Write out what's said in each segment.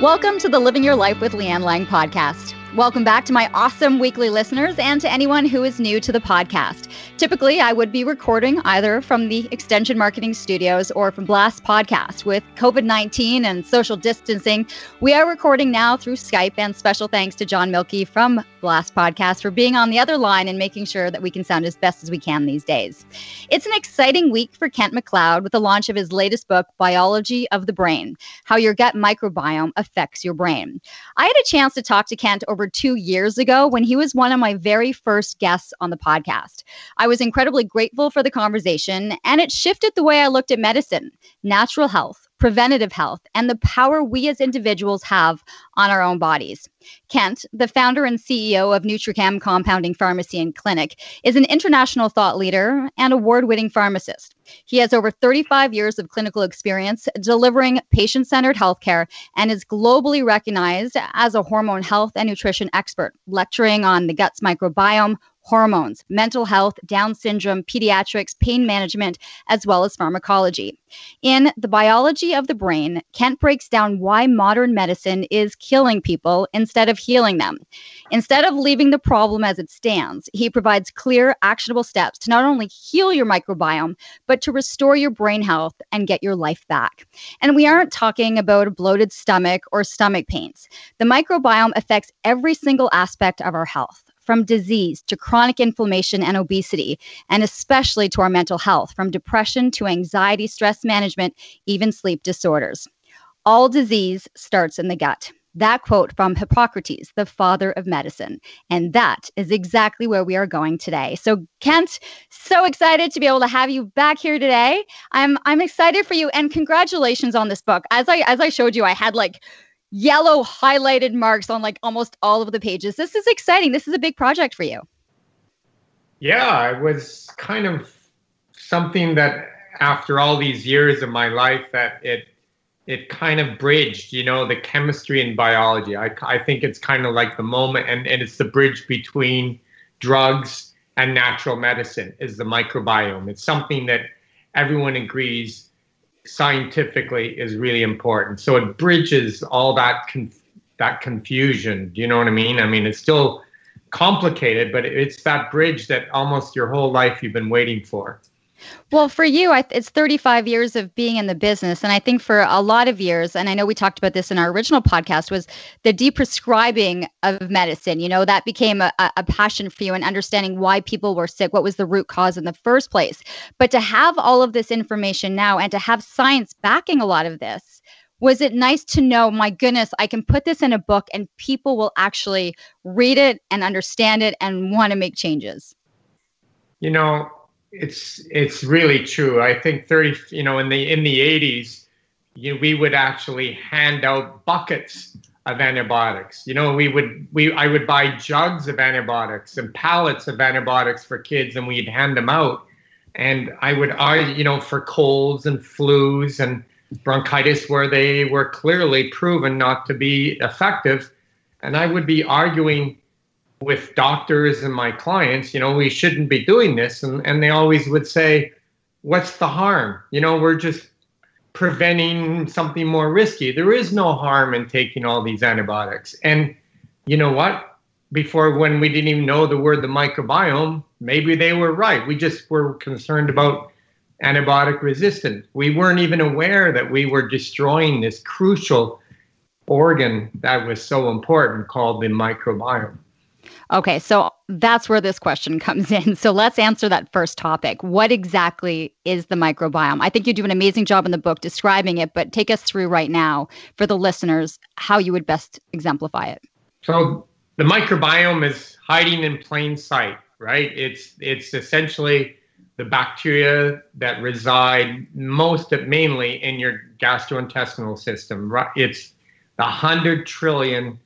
Welcome to the Living Your Life with Leanne Lang podcast. Welcome back to my awesome weekly listeners and to anyone who is new to the podcast. Typically, I would be recording either from the Extension Marketing Studios or from Blast Podcast. With COVID-19 and social distancing, we are recording now through Skype, and special thanks to John Mielke from Blast Podcast for being on the other line and making sure that we can sound as best as we can these days. It's an exciting week for Kent MacLeod with the launch of his latest book, Biology of the Brain, How Your Gut Microbiome Affects Your Brain. I had a chance to talk to Kent over 2 years ago when he was one of my very first guests on the podcast. I was incredibly grateful for the conversation, and it shifted the way I looked at medicine, natural health, preventative health, and the power we as individuals have on our own bodies. Kent, the founder and CEO of NutriCam Compounding Pharmacy and Clinic, is an international thought leader and award-winning pharmacist. He has over 35 years of clinical experience delivering patient-centered healthcare and is globally recognized as a hormone health and nutrition expert, lecturing on the gut's microbiome, hormones, mental health, Down syndrome, pediatrics, pain management, as well as pharmacology. In The Biology of the Brain, Kent breaks down why modern medicine is killing people instead of healing them. Instead of leaving the problem as it stands, he provides clear, actionable steps to not only heal your microbiome, but to restore your brain health and get your life back. And we aren't talking about a bloated stomach or stomach pains. The microbiome affects every single aspect of our health, from disease to chronic inflammation and obesity, and especially to our mental health, from depression to anxiety, stress management, even sleep disorders. All disease starts in the gut. That quote from Hippocrates, the father of medicine. And that is exactly where we are going today. So Kent, so excited to be able to have you back here today. I'm excited for you, and congratulations on this book. As I showed you, I had like yellow highlighted marks on like almost all of the pages. This is exciting. This is a big project for you. Yeah, it was kind of something that after all these years of my life that it kind of bridged, you know, the chemistry and biology. I think it's kind of like the moment, and it's the bridge between drugs and natural medicine is the microbiome. It's something that everyone agrees scientifically is really important. So it bridges all that confusion. Do you know what I mean? I mean, it's still complicated, but it's that bridge that almost your whole life you've been waiting for. Well, for you, it's 35 years of being in the business. And I think for a lot of years, and I know we talked about this in our original podcast, was the deprescribing of medicine. You know, that became a passion for you, and understanding why people were sick, what was the root cause in the first place. But to have all of this information now and to have science backing a lot of this, was it nice to know, my goodness, I can put this in a book and people will actually read it and understand it and want to make changes? You know, it's really true. I think in the 80s, we would actually hand out buckets of antibiotics. You know, I would buy jugs of antibiotics and pallets of antibiotics for kids, and we'd hand them out. And I for colds and flus and bronchitis, where they were clearly proven not to be effective. And I would be arguing with doctors and my clients, we shouldn't be doing this. And they always would say, what's the harm? We're just preventing something more risky. There is no harm in taking all these antibiotics. And you know what? Before, when we didn't even know the word the microbiome, maybe they were right. We just were concerned about antibiotic resistance. We weren't even aware that we were destroying this crucial organ that was so important called the microbiome. Okay, so that's where this question comes in. So let's answer that first topic. What exactly is the microbiome? I think you do an amazing job in the book describing it, but take us through right now for the listeners how you would best exemplify it. So the microbiome is hiding in plain sight, right? It's essentially the bacteria that reside mainly in your gastrointestinal system. It's the 100 trillion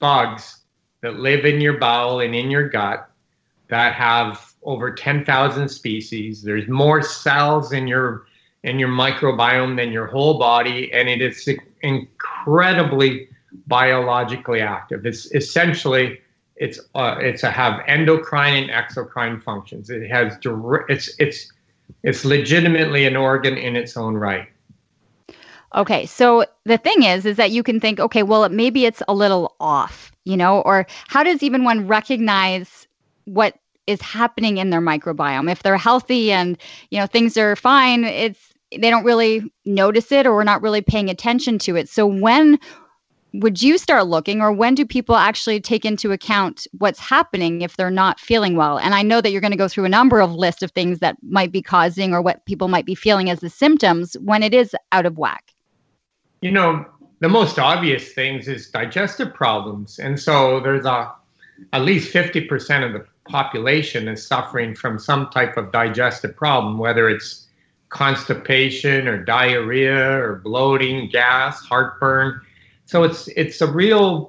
bugs that live in your bowel and in your gut that have over 10,000 species. There's more cells in your microbiome than your whole body, and it is incredibly biologically active. It's essentially have endocrine and exocrine functions. It has it's legitimately an organ in its own right. Okay, so the thing is that you can think, okay, well, maybe it's a little off, or how does even one recognize what is happening in their microbiome? If they're healthy and, things are fine, they don't really notice it, or we're not really paying attention to it. So when would you start looking, or when do people actually take into account what's happening if they're not feeling well? And I know that you're going to go through a number of lists of things that might be causing or what people might be feeling as the symptoms when it is out of whack. The most obvious things is digestive problems. And so there's at least 50% of the population is suffering from some type of digestive problem, whether it's constipation or diarrhea or bloating, gas, heartburn. So it's a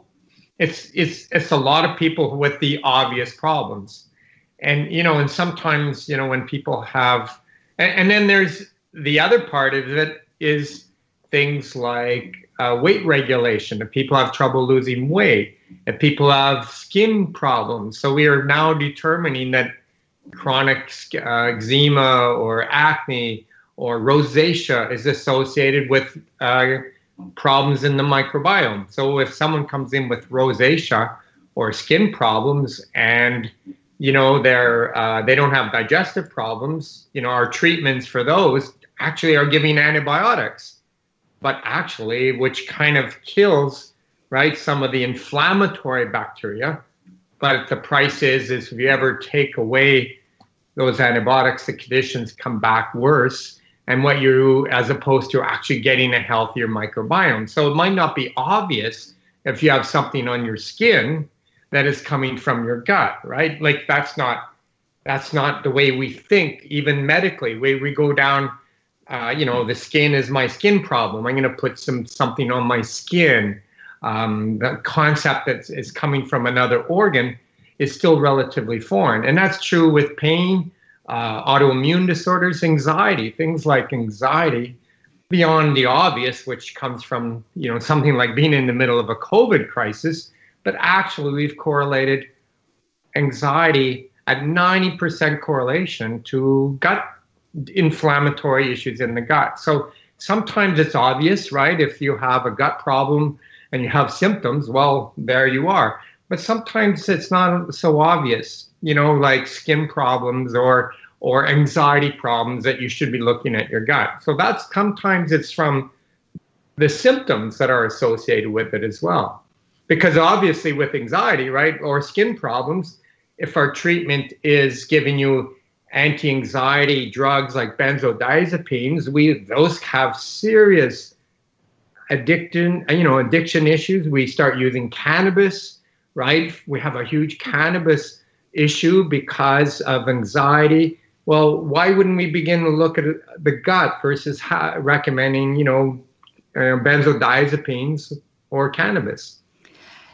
lot of people with the obvious problems. And, and sometimes, when people have, and then there's the other part of it is things like weight regulation. If people have trouble losing weight, if people have skin problems. So we are now determining that chronic eczema or acne or rosacea is associated with problems in the microbiome. So if someone comes in with rosacea or skin problems and, they don't have digestive problems, our treatments for those actually are giving antibiotics, but actually, which kind of kills some of the inflammatory bacteria, but the price is if you ever take away those antibiotics, the conditions come back worse, and as opposed to actually getting a healthier microbiome. So it might not be obvious if you have something on your skin that is coming from your gut, right? Like that's not the way we think, even medically. We go down, the skin is my skin problem. I'm going to put something on my skin. The concept that is coming from another organ is still relatively foreign. And that's true with pain, autoimmune disorders, anxiety, things like anxiety, beyond the obvious, which comes from, something like being in the middle of a COVID crisis. But actually, we've correlated anxiety at 90% correlation to gut inflammatory issues in the gut. So sometimes it's obvious, right? If you have a gut problem, and you have symptoms, well, there you are. But sometimes it's not so obvious, like skin problems or anxiety problems that you should be looking at your gut. So that's sometimes it's from the symptoms that are associated with it as well. Because obviously with anxiety, right, or skin problems, if our treatment is giving you anti-anxiety drugs like benzodiazepines, those have serious addiction issues. We start using cannabis, right? We have a huge cannabis issue because of anxiety. Well, why wouldn't we begin to look at the gut versus recommending, benzodiazepines or cannabis?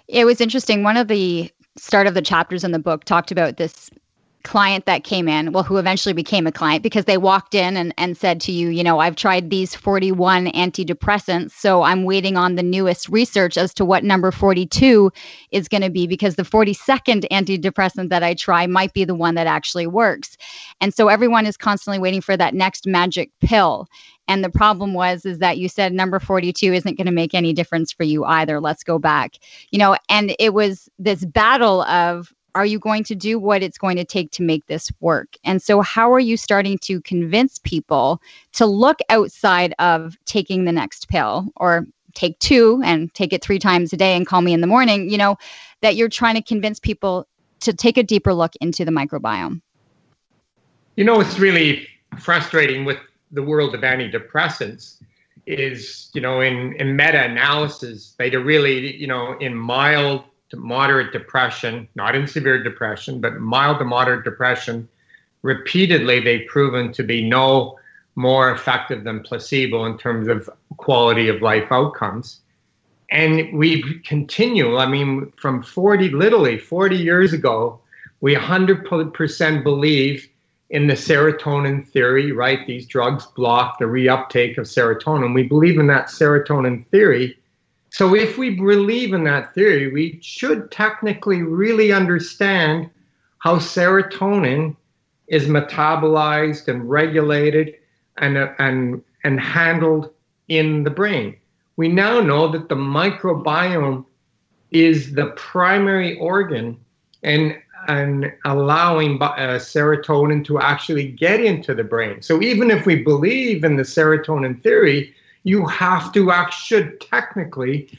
It was interesting. One of the start of the chapters in the book talked about this client that came in, who eventually became a client because they walked in and said to you, I've tried these 41 antidepressants, so I'm waiting on the newest research as to what number 42 is going to be, because the 42nd antidepressant that I try might be the one that actually works. And so everyone is constantly waiting for that next magic pill. And the problem is that you said number 42 isn't going to make any difference for you either. Let's go back. And it was this battle of, are you going to do what it's going to take to make this work? And so how are you starting to convince people to look outside of taking the next pill, or take two and take it 3 times a day and call me in the morning, that you're trying to convince people to take a deeper look into the microbiome? It's really frustrating with the world of antidepressants is, in meta-analysis, they really, in mild to moderate depression, not in severe depression, but mild to moderate depression, repeatedly they've proven to be no more effective than placebo in terms of quality of life outcomes. And we continue, I mean, from 40 years ago, we 100% believe in the serotonin theory, right? These drugs block the reuptake of serotonin. We believe in that serotonin theory. So if we believe in that theory, we should technically really understand how serotonin is metabolized and regulated and handled in the brain. We now know that the microbiome is the primary organ and allowing serotonin to actually get into the brain. So even if we believe in the serotonin theory, you have to should technically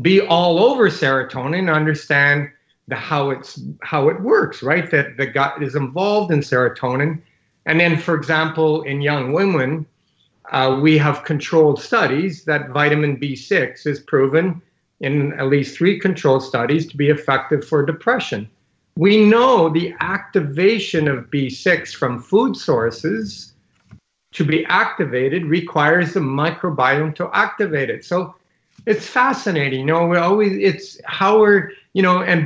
be all over serotonin, understand how it works, right? That the gut is involved in serotonin. And then, for example, in young women, we have controlled studies that vitamin B6 is proven in at least 3 controlled studies to be effective for depression. We know the activation of B6 from food sources to be activated requires the microbiome to activate it. So it's fascinating. You know, and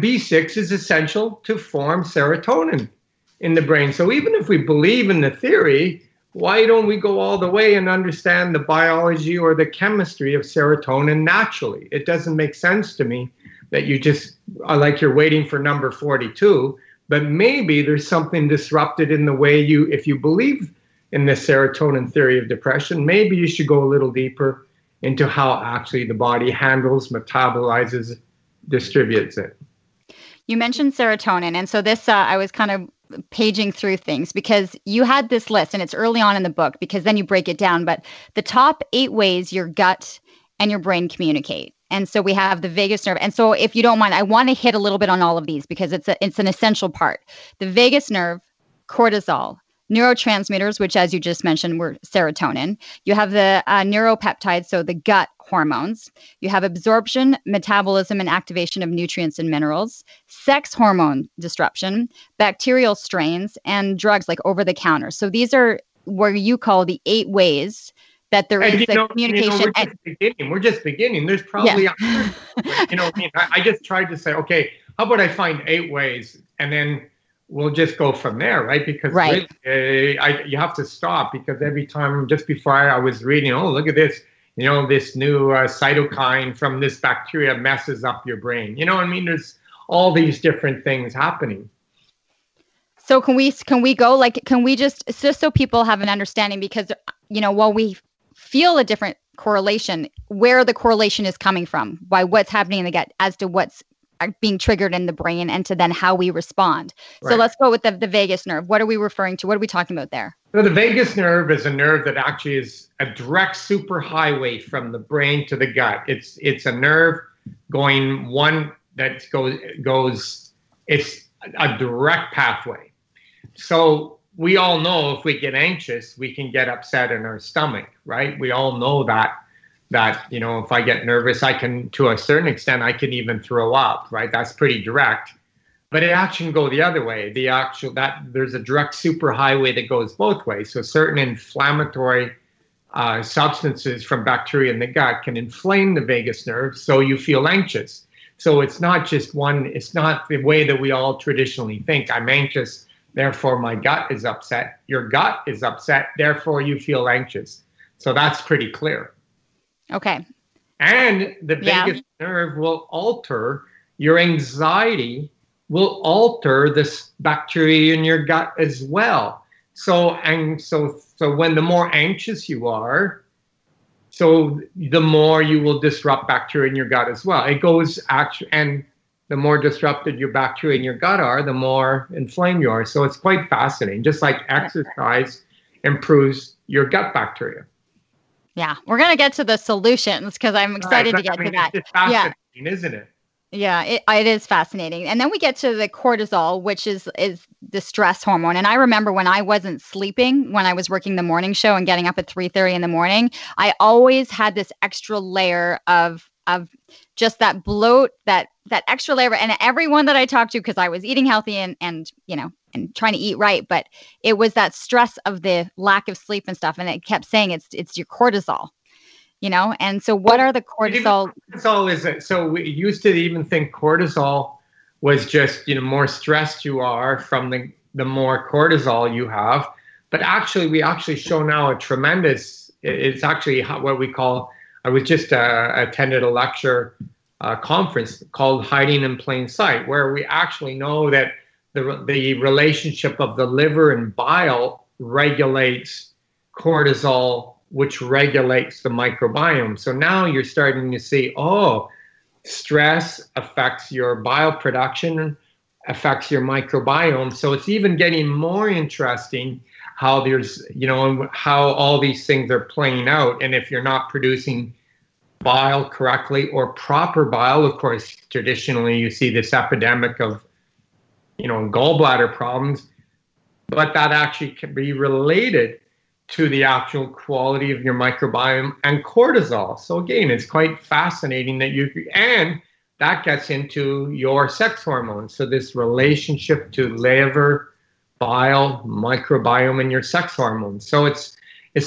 B6 is essential to form serotonin in the brain. So even if we believe in the theory, why don't we go all the way and understand the biology or the chemistry of serotonin naturally? It doesn't make sense to me that you just are like you're waiting for number 42, but maybe there's something disrupted in the way if you believe in the serotonin theory of depression, maybe you should go a little deeper into how actually the body handles, metabolizes, distributes it. You mentioned serotonin. And so this, I was kind of paging through things because you had this list and it's early on in the book because then you break it down, but the top 8 ways your gut and your brain communicate. And so we have the vagus nerve. And so if you don't mind, I want to hit a little bit on all of these because it's an essential part. The vagus nerve, cortisol, neurotransmitters, which as you just mentioned were serotonin. You have the neuropeptides, so the gut hormones. You have absorption, metabolism, and activation of nutrients and minerals, sex hormone disruption, bacterial strains, and drugs like over-the-counter. So these are where you call the 8 ways that there is a communication. We're just beginning. There's probably, yeah. I just tried to say, okay, how about I find 8 ways and then we'll just go from there, right? Because really, you have to stop because every time, just before I was reading, oh, look at this, this new cytokine from this bacteria messes up your brain. You know what I mean? There's all these different things happening. So can we just so people have an understanding because, while we feel a different correlation, where the correlation is coming from, by what's happening in the gut as to what's being triggered in the brain and to then how we respond. Right. So let's go with the vagus nerve. What are we referring to? What are we talking about there? So the vagus nerve is a nerve that actually is a direct superhighway from the brain to the gut. It's a nerve going one that goes, it's a direct pathway. So we all know if we get anxious, we can get upset in our stomach, right? We all know that, if I get nervous, I can, to a certain extent, I can even throw up, right? That's pretty direct. But it actually can go the other way. There's a direct superhighway that goes both ways. So certain inflammatory substances from bacteria in the gut can inflame the vagus nerve, so you feel anxious. So it's not just one, it's not the way that we all traditionally think. I'm anxious, therefore my gut is upset. Your gut is upset, therefore you feel anxious. So that's pretty clear. Okay. And the vagus nerve will alter, your anxiety will alter the bacteria in your gut as well. So when the more anxious you are, so the more you will disrupt bacteria in your gut as well. It goes and the more disrupted your bacteria in your gut are, the more inflamed you are. So it's quite fascinating. Just like exercise improves your gut bacteria. Yeah, we're going to get to the solutions because I'm excited to get to that. Yeah, isn't it? Yeah, it is fascinating. And then we get to the cortisol, which is the stress hormone. And I remember when I wasn't sleeping, when I was working the morning show and getting up at 3:30 in the morning, I always had this extra layer of of just that bloat, that extra layer. And everyone that I talked to, because I was eating healthy and trying to eat right, but it was that stress of the lack of sleep and stuff. And it kept saying it's your cortisol, And so what are the cortisol? Cortisol is it? So we used to even think cortisol was just, more stressed you are from the more cortisol you have. But actually, we actually show now a tremendous, it's actually what we call, I was just attended a lecture conference called Hiding in Plain Sight, where we actually know that the relationship of the liver and bile regulates cortisol, which regulates the microbiome. So now you're starting to see, stress affects your bile production, affects your microbiome. So it's even getting more interesting how there's, how all these things are playing out. And if you're not producing bile correctly or proper bile, of course, traditionally you see this epidemic of, gallbladder problems, but that actually can be related to the actual quality of your microbiome and cortisol. So again, it's quite fascinating that and that gets into your sex hormones. So this relationship to liver, bile, microbiome, and your sex hormones. So it's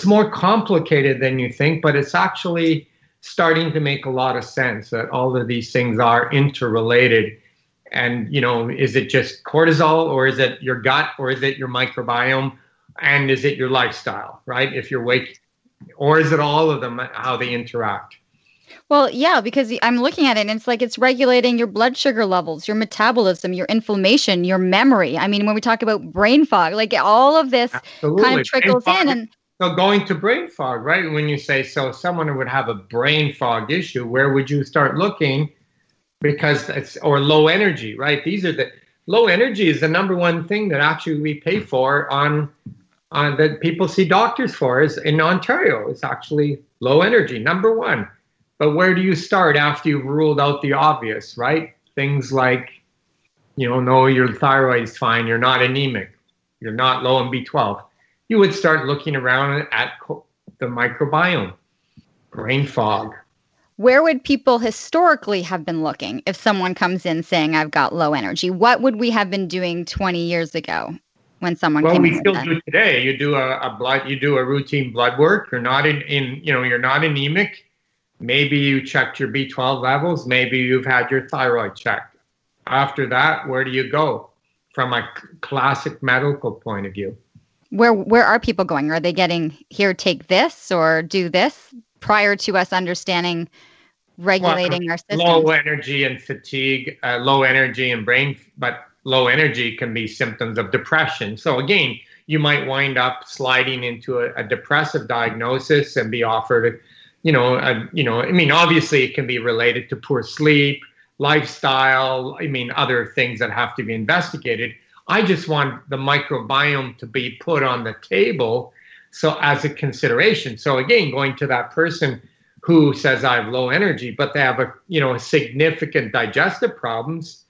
more complicated than you think, but it's actually starting to make a lot of sense that all of these things are interrelated. And, is it just cortisol, or is it your gut, or is it your microbiome? And is it your lifestyle, right? If you're waking, or is it all of them, how they interact? Well, yeah, because I'm looking at it and it's like it's regulating your blood sugar levels, your metabolism, your inflammation, your memory. I mean, when we talk about brain fog, like all of this Absolutely. Kind of trickles in. And so going to brain fog, right? When you say, so someone who would have a brain fog issue, where would you start looking? Because it's, or low energy, right? These are the, low energy is the number one thing that actually we pay for on that people see doctors for is in Ontario. It's actually low energy, number one. But where do you start after you've ruled out the obvious, right? Things like, no, your thyroid's fine, you're not anemic, you're not low in B12. You would start looking around at the microbiome, brain fog. Where would people historically have been looking if someone comes in saying, I've got low energy? What would we have been doing 20 years ago when someone came in? Well, we still do today. You do a routine blood work. You're not you're not anemic. Maybe you checked your B12 levels. Maybe you've had your thyroid checked. After that, where do you go from a classic medical point of view? Where are people going? Are they getting, here, take this or do this? Prior to us understanding regulating our system. Low energy and fatigue, low energy and brain, but low energy can be symptoms of depression. So again, you might wind up sliding into a depressive diagnosis and be offered, obviously it can be related to poor sleep, lifestyle, other things that have to be investigated. I just want the microbiome to be put on the table so as a consideration. So again, going to that person who says I have low energy, but they have a significant digestive problems,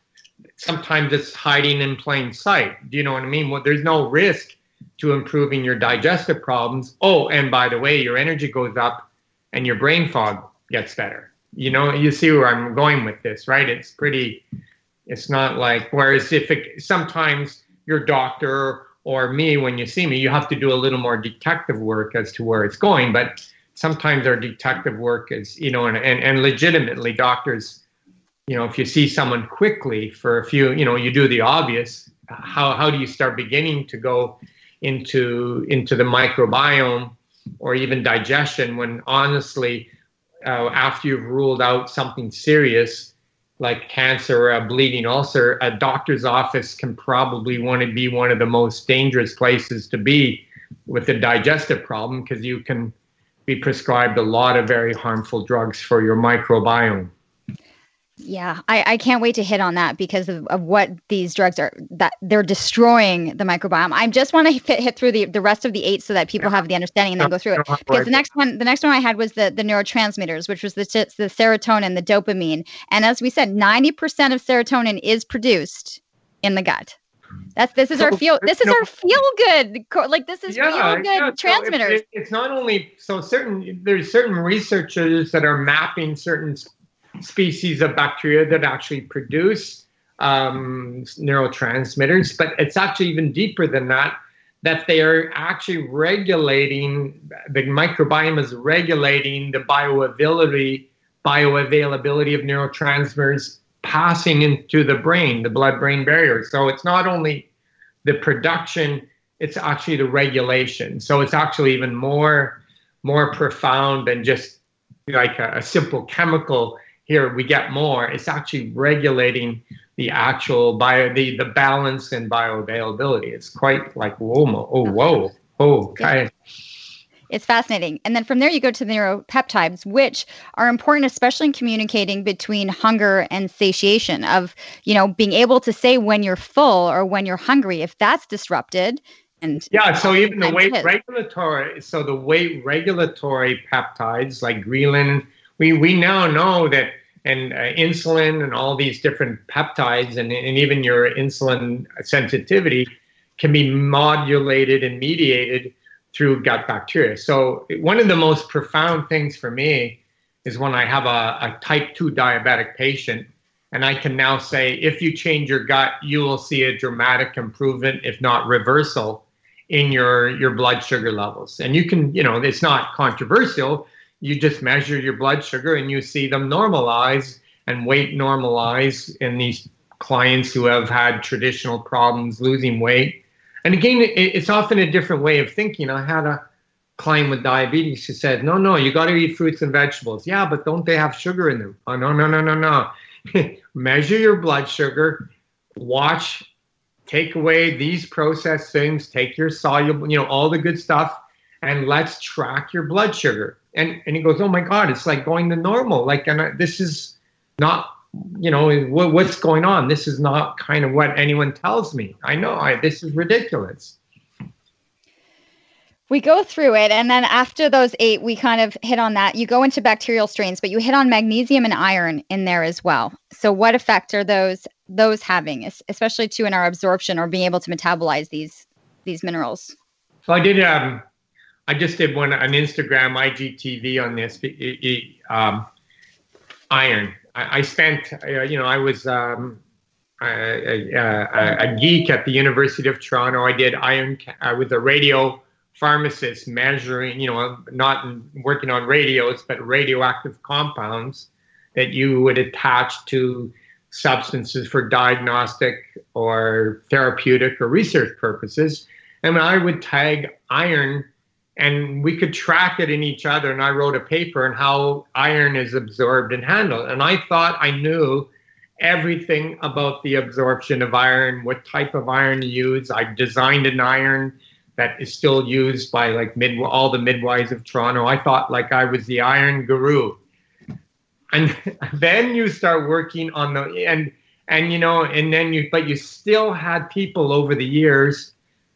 sometimes it's hiding in plain sight. Do you know what I mean? Well, there's no risk to improving your digestive problems. Oh, and by the way, your energy goes up and your brain fog gets better. You see where I'm going with this, right? It's not like, whereas sometimes your doctor or me, when you see me, you have to do a little more detective work as to where it's going. But sometimes our detective work is, and legitimately doctors, if you see someone quickly for a few, you do the obvious. How do you start beginning to go into the microbiome or even digestion when honestly, after you've ruled out something serious, like cancer, a bleeding ulcer, a doctor's office can probably want to be one of the most dangerous places to be with a digestive problem, because you can be prescribed a lot of very harmful drugs for your microbiome. Yeah, I can't wait to hit on that because of what these drugs are, that they're destroying the microbiome. I just want to hit through the rest of the 8 so that people have the understanding and then go through it. Because the next one I had was the neurotransmitters, which was the serotonin, the dopamine. And as we said, 90% of serotonin is produced in the gut. This is our feel good. Like this is feel good transmitters. So it's not only, there's certain researchers that are mapping certain species of bacteria that actually produce neurotransmitters, but it's actually even deeper than that, that they are actually regulating, the microbiome is regulating the bioavailability of neurotransmitters passing into the brain, the blood-brain barrier. So it's not only the production, it's actually the regulation. So it's actually even more profound than just like a simple chemical. Here we get more. It's actually regulating the actual the balance and bioavailability. It's quite like okay. It's fascinating. And then from there, you go to the neuropeptides, which are important, especially in communicating between hunger and satiation, of, you know, being able to say when you're full or when you're hungry, if that's disrupted. And yeah, so even the weight regulatory peptides like ghrelin, we now know that, and insulin and all these different peptides and even your insulin sensitivity can be modulated and mediated through gut bacteria. So one of the most profound things for me is when I have a type 2 diabetic patient, and I can now say, if you change your gut, you will see a dramatic improvement, if not reversal, in your blood sugar levels. And you can, you know, it's not controversial. You just measure your blood sugar and you see them normalize and weight normalize in these clients who have had traditional problems losing weight. And again, it's often a different way of thinking. I had a client with diabetes who said, no, you got to eat fruits and vegetables. Yeah, but don't they have sugar in them? Oh, no. Measure your blood sugar, watch, take away these processed things, take your soluble, you know, all the good stuff, and let's track your blood sugar. And he goes, oh my God, it's like going to normal. Like, and this is not, you know, what's going on? This is not kind of what anyone tells me. I know, this is ridiculous. We go through it, and then after those 8, we kind of hit on that. You go into bacterial strains, but you hit on magnesium and iron in there as well. So what effect are those having, especially too in our absorption or being able to metabolize these minerals? So I did, I just did an Instagram IGTV on this, iron. I spent, you know, I was a geek at the University of Toronto. I did iron with a radio pharmacist measuring, you know, not working on radios, but radioactive compounds that you would attach to substances for diagnostic or therapeutic or research purposes. And I would tag iron, and we could track it in each other. And I wrote a paper on how iron is absorbed and handled. And I thought I knew everything about the absorption of iron, what type of iron to use. I designed an iron that is still used by like all the midwives of Toronto. I thought like I was the iron guru. And then you start working on the, and you know, and then but you still had people over the years,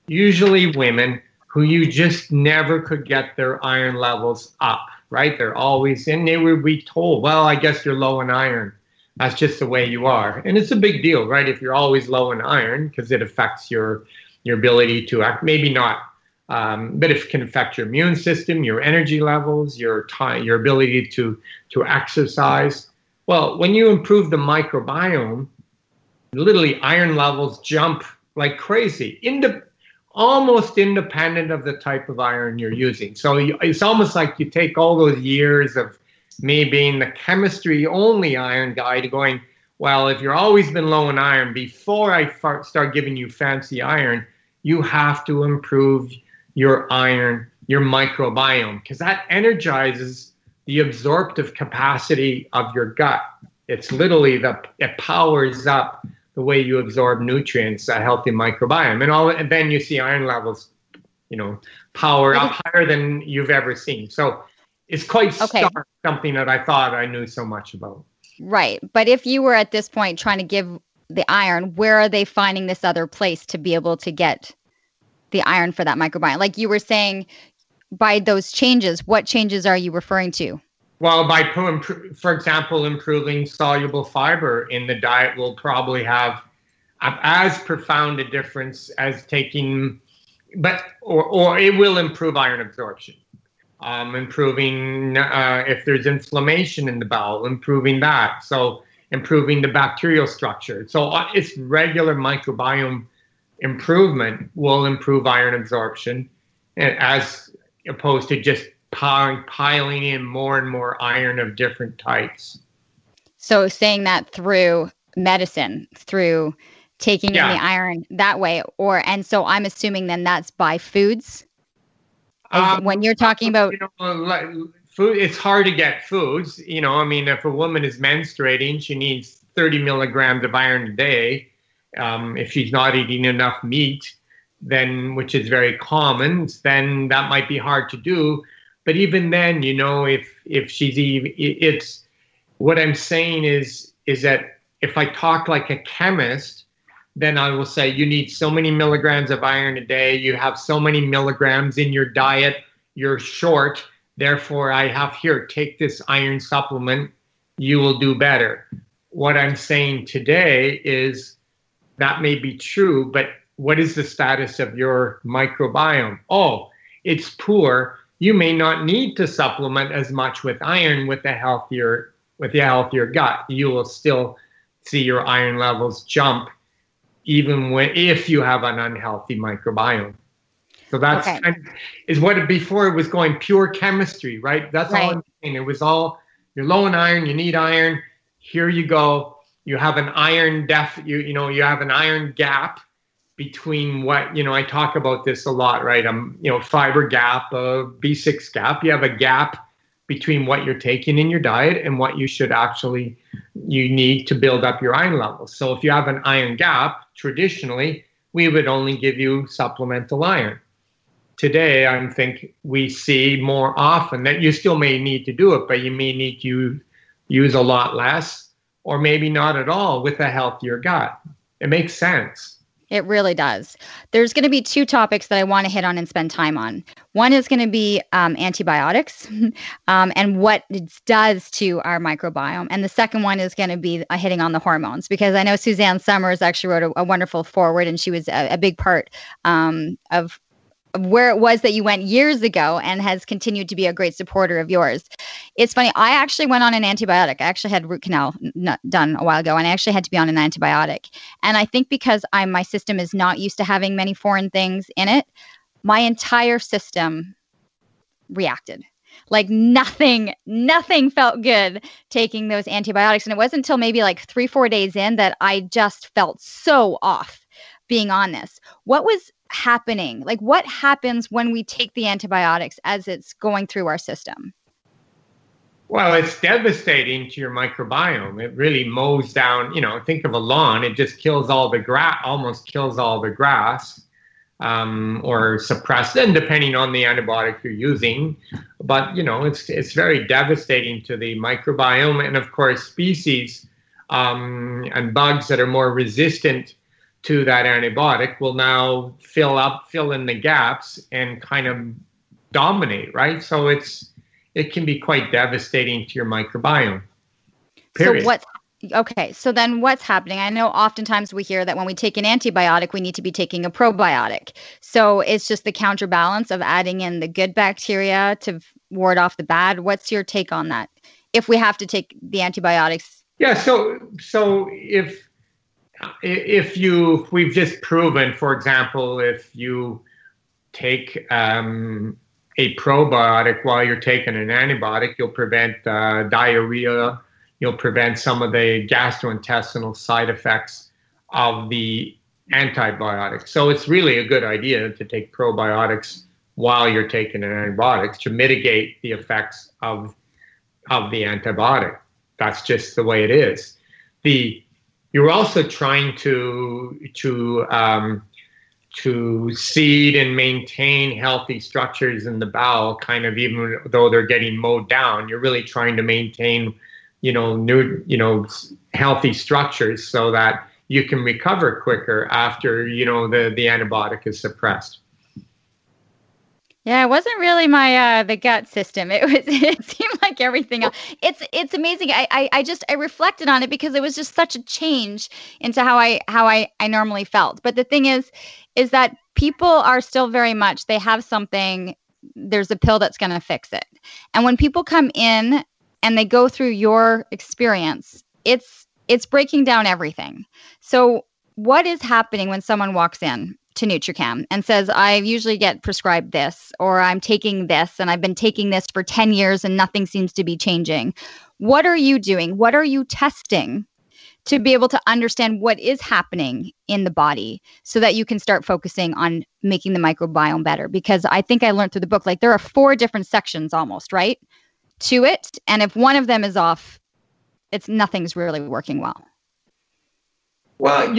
usually women, who you just never could get their iron levels up, right? They're always in. They would be told, well, I guess you're low in iron. That's just the way you are. And it's a big deal, right? If you're always low in iron, because it affects your ability to act, maybe not, but it can affect your immune system, your energy levels, your time, your ability to exercise. Well, when you improve the microbiome, literally iron levels jump like crazy, almost independent of the type of iron you're using. So it's almost like you take all those years of me being the chemistry only iron guy to going, well, if you're always been low in iron, before I start giving you fancy iron, you have to improve your iron, your microbiome, because that energizes the absorptive capacity of your gut. It's literally it powers up the way you absorb nutrients, a healthy microbiome, and then you see iron levels, you know, power up higher than you've ever seen. So it's quite stark, something that I thought I knew so much about. Right, but if you were at this point trying to give the iron, where are they finding this other place to be able to get the iron for that microbiome? Like you were saying, by those changes, what changes are you referring to? Well, by, for example, improving soluble fiber in the diet will probably have as profound a difference as taking, but or it will improve iron absorption. improving if there's inflammation in the bowel, improving that. So improving the bacterial structure. So it's regular microbiome improvement will improve iron absorption, as opposed to just piling in more and more iron of different types. So saying that through medicine, through taking in the iron that way, and so I'm assuming then that's by foods. When you're talking about food, it's hard to get foods. You know, I mean, if a woman is menstruating, she needs 30 milligrams of iron a day. If she's not eating enough meat, then, which is very common, then that might be hard to do. But even then, you know, if she's even, it's what I'm saying is that if I talk like a chemist, then I will say you need so many milligrams of iron a day. You have so many milligrams in your diet. You're short. Therefore, I have here, take this iron supplement. You will do better. What I'm saying today is that may be true, but what is the status of your microbiome? Oh, it's poor. You may not need to supplement as much with iron with a healthier gut. You will still see your iron levels jump, even if you have an unhealthy microbiome. So that's is what before it was going pure chemistry, right? That's all I'm saying. It was all, you're low in iron, you need iron. Here you go. You have an iron you have an iron gap between what, you know, I talk about this a lot, right? You know, fiber gap, B6 gap. You have a gap between what you're taking in your diet and what you should actually, you need to build up your iron levels. So if you have an iron gap, traditionally, we would only give you supplemental iron. Today, I think we see more often that you still may need to do it, but you may need to use a lot less or maybe not at all with a healthier gut. It makes sense. It really does. There's going to be two topics that I want to hit on and spend time on. One is going to be antibiotics and what it does to our microbiome. And the second one is going to be hitting on the hormones, because I know Suzanne Somers actually wrote a wonderful foreword, and she was a big part of where it was that you went years ago and has continued to be a great supporter of yours. It's funny. I actually went on an antibiotic. I actually had root canal done a while ago, and I actually had to be on an antibiotic. And I think because my system is not used to having many foreign things in it, my entire system reacted. Like nothing felt good taking those antibiotics. And it wasn't until maybe like 3-4 days in that I just felt so off being on this. What was happening? Like, what happens when we take the antibiotics as it's going through our system? Well, it's devastating to your microbiome. It really mows down, you know, think of a lawn. It just kills all the grass, almost kills all the grass, or suppressed, and depending on the antibiotic you're using. But, you know, it's very devastating to the microbiome, and of course species and bugs that are more resistant to that antibiotic will now fill in the gaps and kind of dominate, right? So it can be quite devastating to your microbiome. Period. So then what's happening? I know oftentimes we hear that when we take an antibiotic, we need to be taking a probiotic. So it's just the counterbalance of adding in the good bacteria to ward off the bad. What's your take on that? If we have to take the antibiotics? Yeah, so if we've just proven, for example, if you take a probiotic while you're taking an antibiotic, you'll prevent diarrhea, you'll prevent some of the gastrointestinal side effects of the antibiotic. So it's really a good idea to take probiotics while you're taking an antibiotic to mitigate the effects of the antibiotic. That's just the way it is. You're also trying to seed and maintain healthy structures in the bowel, kind of, even though they're getting mowed down. You're really trying to maintain, you know, healthy structures so that you can recover quicker after, you know, the antibiotic is suppressed. Yeah, it wasn't really my the gut system. It seemed like everything else. It's amazing. I reflected on it because it was just such a change into how I normally felt. But the thing is that people are still very much, they have something there's a pill that's going to fix it. And when people come in and they go through your experience, it's breaking down everything. So what is happening when someone walks in to NutriCam and says, I usually get prescribed this, or I'm taking this and I've been taking this for 10 years and nothing seems to be changing. What are you doing? What are you testing to be able to understand what is happening in the body so that you can start focusing on making the microbiome better? Because I think I learned through the book, like there are 4 different sections almost, right, to it. And if one of them is off, nothing's really working well. Well,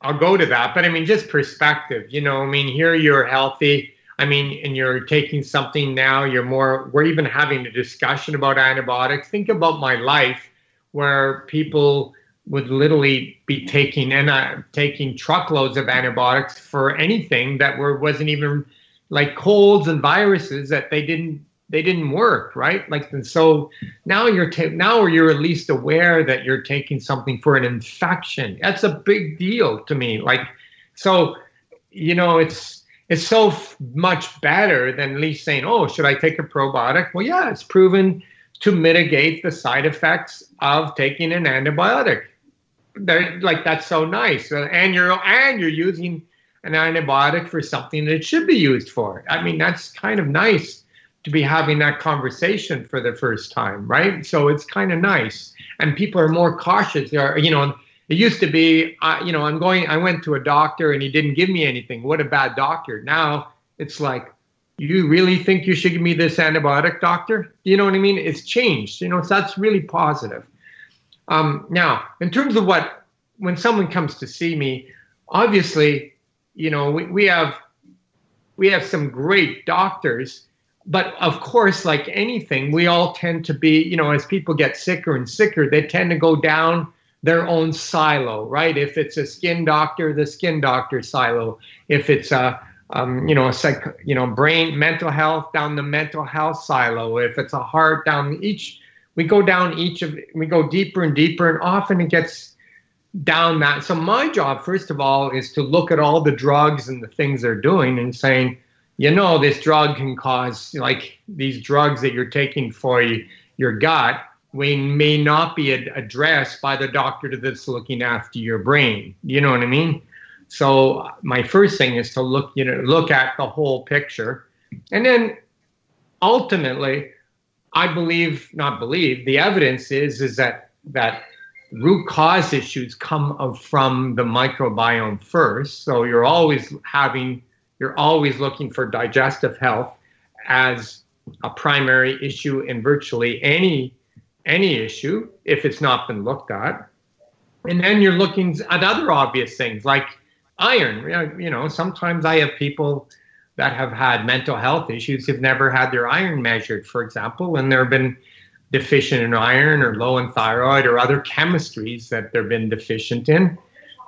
I'll go to that, but I mean, just perspective, here you're healthy. And you're taking something now, we're even having a discussion about antibiotics. Think about my life where people would literally be taking truckloads of antibiotics for anything that wasn't even like colds and viruses that they didn't work, right? Like, and so now you're at least aware that you're taking something for an infection. That's a big deal to me. Like, so, it's so much better than at least saying, oh, should I take a probiotic? Well, yeah, it's proven to mitigate the side effects of taking an antibiotic. That's so nice. And you're using an antibiotic for something that it should be used for. I mean, that's kind of nice to be having that conversation for the first time, right? So it's kind of nice. And people are more cautious. It used to be, I went to a doctor and he didn't give me anything. What a bad doctor. Now it's like, you really think you should give me this antibiotic, doctor? You know what I mean? It's changed. So that's really positive. Now, in terms of when someone comes to see me, obviously, we have some great doctors. But of course, like anything, we all tend to be, as people get sicker and sicker, they tend to go down their own silo, right? If it's a skin doctor, the skin doctor silo. If it's brain, mental health, down the mental health silo. If it's a heart, we go deeper and deeper, and often it gets down that. So my job, first of all, is to look at all the drugs and the things they're doing and saying, this drug can cause, like these drugs that you're taking for your gut, we may not be addressed by the doctor that's looking after your brain. You know what I mean? So my first thing is to look at the whole picture. And then ultimately, the evidence is that root cause issues come from the microbiome first. So you're always looking for digestive health as a primary issue in virtually any issue if it's not been looked at. And then you're looking at other obvious things like iron. Sometimes I have people that have had mental health issues who've never had their iron measured, for example, and they've been deficient in iron or low in thyroid or other chemistries that they've been deficient in.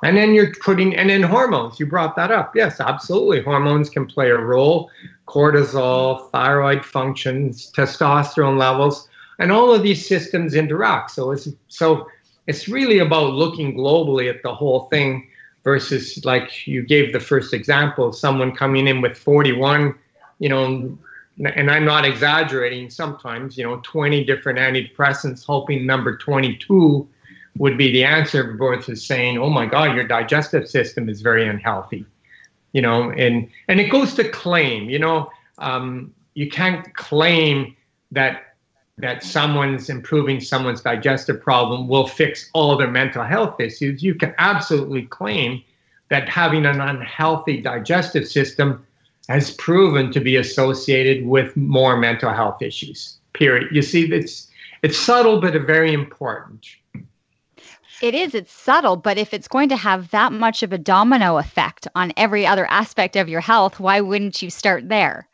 And then hormones, you brought that up. Yes, absolutely. Hormones can play a role. Cortisol, thyroid functions, testosterone levels, and all of these systems interact. So it's really about looking globally at the whole thing versus, like you gave the first example, someone coming in with 41, and I'm not exaggerating, sometimes, 20 different antidepressants, hoping number 22 would be the answer, versus saying, oh my God, your digestive system is very unhealthy, and it goes to claim, you can't claim that someone's improving someone's digestive problem will fix all their mental health issues. You can absolutely claim that having an unhealthy digestive system has proven to be associated with more mental health issues, period. You see, it's subtle, but very important. It is. It's subtle. But if it's going to have that much of a domino effect on every other aspect of your health, why wouldn't you start there?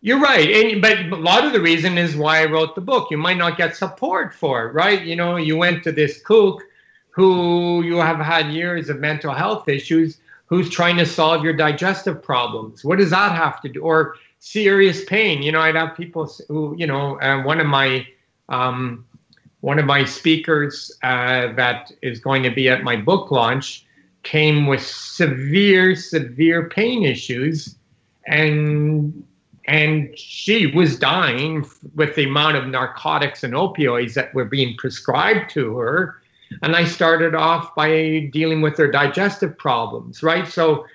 You're right. But a lot of the reason is why I wrote the book. You might not get support for it, right? You went to this kook who you have had years of mental health issues, who's trying to solve your digestive problems. What does that have to do? Or serious pain. I'd have people who, one of my speakers that is going to be at my book launch came with severe pain issues. And she was dying with the amount of narcotics and opioids that were being prescribed to her. And I started off by dealing with her digestive problems, right? So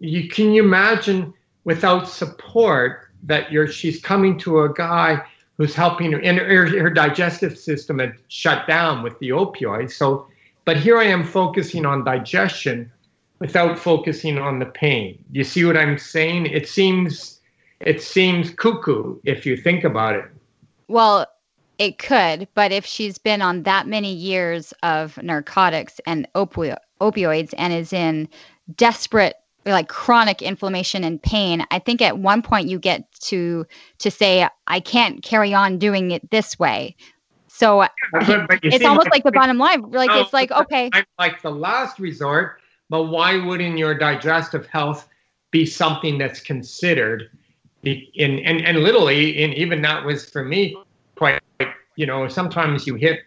can you imagine without support that she's coming to a guy who's helping her, and her digestive system had shut down with the opioids. So, but here I am focusing on digestion without focusing on the pain. You see what I'm saying? It seems cuckoo if you think about it. Well, it could, but if she's been on that many years of narcotics and opioids and is in desperate, like chronic inflammation and pain, I think at one point you get to say, I can't carry on doing it this way. So but it's almost like the bottom line. Like, no, it's like, okay. I'm like the last resort, but why wouldn't your digestive health be something that's considered? And literally, and even that was for me quite, sometimes you hit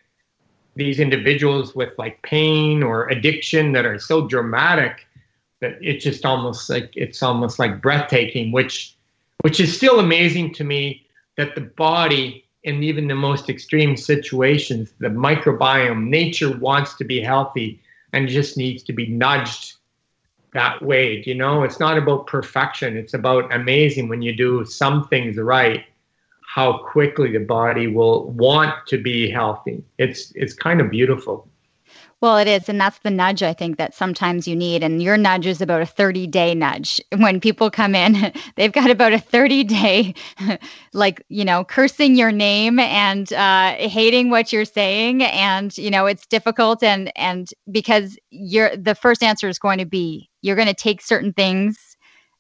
these individuals with like pain or addiction that are so dramatic that it just almost like breathtaking, which is still amazing to me that the body in even the most extreme situations, the microbiome, nature wants to be healthy and just needs to be nudged that way. It's not about perfection. It's about amazing when you do some things right, how quickly the body will want to be healthy. It's kind of beautiful. Well, it is. And that's the nudge, I think, that sometimes you need. And your nudge is about a 30-day nudge. When people come in, they've got about a 30-day, cursing your name and hating what you're saying. And, it's difficult. And because the first answer is going to be, you're going to take certain things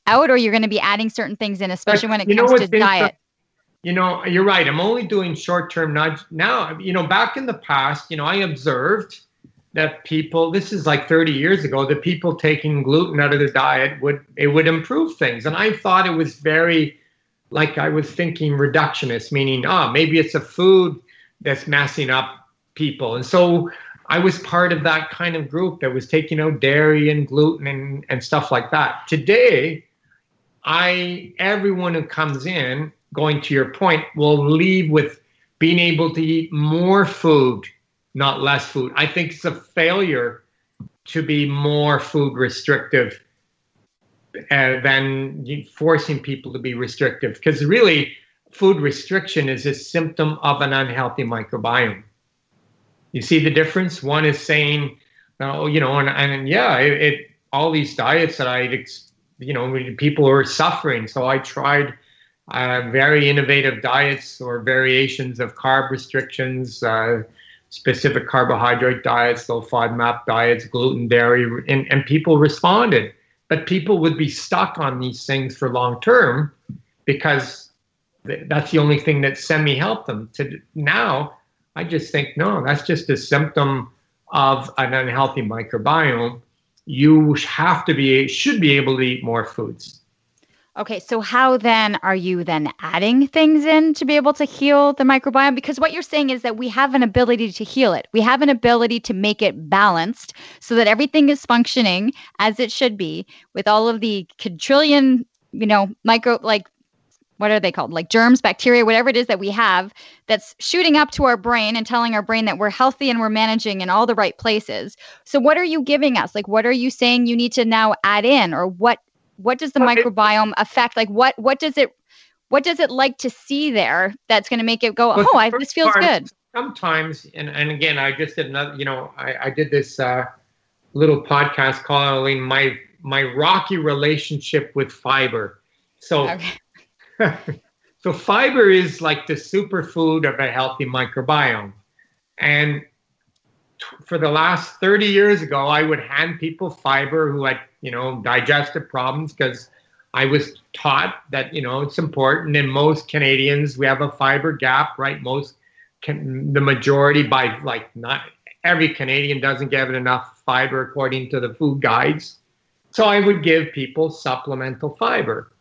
out or you're going to be adding certain things in, especially when it comes to diet. You're right. I'm only doing short-term nudge. Now, back in the past, I observed that people, this is like 30 years ago, the people taking gluten out of their diet would improve things. And I thought it was very, like I was thinking reductionist, meaning, maybe it's a food that's messing up people. And so I was part of that kind of group that was taking out dairy and gluten and stuff like that. Today, everyone who comes in, going to your point, will leave with being able to eat more food, not less food. I think it's a failure to be more food restrictive than forcing people to be restrictive, because really food restriction is a symptom of an unhealthy microbiome. You see the difference? One is saying, all these diets that people are suffering. So I tried very innovative diets or variations of carb restrictions, specific carbohydrate diets, low-FODMAP diets, gluten, dairy, and people responded. But people would be stuck on these things for long term because that's the only thing that helped them. Now, I just think, no, that's just a symptom of an unhealthy microbiome. You should be able to eat more foods. Okay, so how then are you then adding things in to be able to heal the microbiome? Because what you're saying is that we have an ability to heal it. We have an ability to make it balanced so that everything is functioning as it should be with all of the quadrillion, what are they called? Like germs, bacteria, whatever it is that we have that's shooting up to our brain and telling our brain that we're healthy and we're managing in all the right places. So what are you giving us? Like, what are you saying you need to now add in, or what does the microbiome affect? Like what does it like to see there that's going to make it go, this feels good? Sometimes, and again, I just did another, I did this little podcast calling my rocky relationship with fiber. So, okay. So fiber is like the superfood of a healthy microbiome. And for the last 30 years ago, I would hand people fiber who had, digestive problems, because I was taught that, it's important. And most Canadians, we have a fiber gap, right? The majority, by like not every Canadian doesn't get enough fiber according to the food guides. So I would give people supplemental fiber.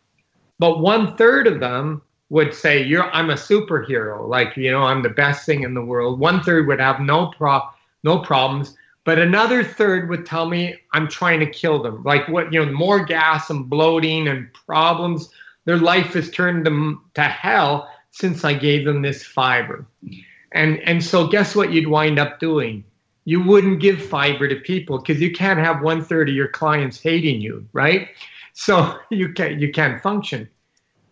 But 1/3 of them would say, I'm a superhero. Like, I'm the best thing in the world. 1/3 would have no problems. But another third would tell me I'm trying to kill them. Like, what, you know, more gas and bloating and problems. Their life has turned them to hell since I gave them this fiber. And so guess what you'd wind up doing? You wouldn't give fiber to people because you can't have one third of your clients hating you, right? So you can't function.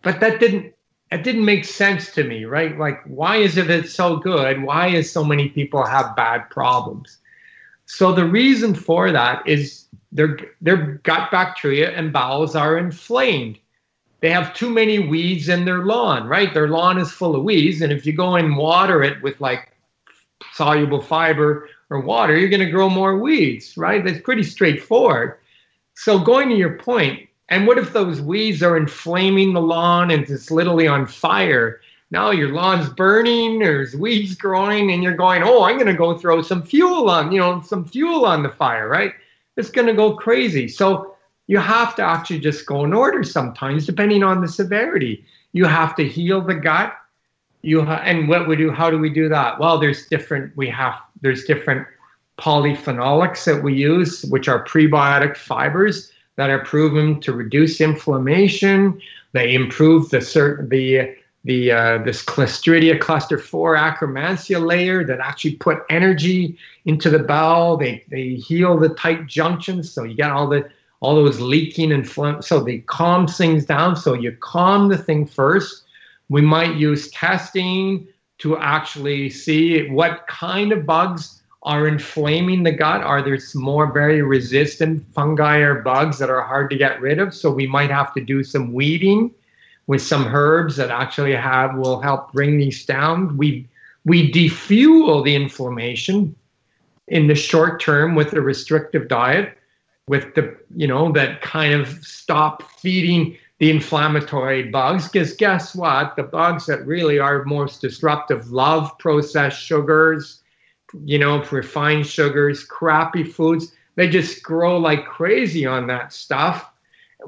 But that didn't make sense to me, right? Like, why is it it's so good? Why is so many people have bad problems? So the reason for that is their gut bacteria and bowels are inflamed. They have too many weeds in their lawn, right? Their lawn is full of weeds, and if you go and water it with like soluble fiber or water, you're going to grow more weeds, right? That's pretty straightforward. So going to your point, and what if those weeds are inflaming the lawn and it's literally on fire? Now your lawn's burning, there's weeds growing, and you're going, oh, I'm going to go throw some fuel on, you know, some fuel on the fire, right? It's going to go crazy. So you have to actually just go in order sometimes, depending on the severity. You have to heal the gut. And what we do, how do we do that? Well, there's different polyphenolics that we use, which are prebiotic fibers that are proven to reduce inflammation. They improve this Clostridia cluster 4 acromantia layer that actually put energy into the bowel. They heal the tight junctions, so you get all those leaking and phlegm, so they calm things down. So you calm the thing first. We might use testing to actually see what kind of bugs are inflaming the gut. Are there some more very resistant fungi or bugs that are hard to get rid of? So we might have to do some weeding with some herbs that actually will help bring these down. We defuel the inflammation in the short term with a restrictive diet, with the, you know, that kind of stop feeding the inflammatory bugs, because guess what? The bugs that really are most disruptive love processed sugars, you know, refined sugars, crappy foods. They just grow like crazy on that stuff.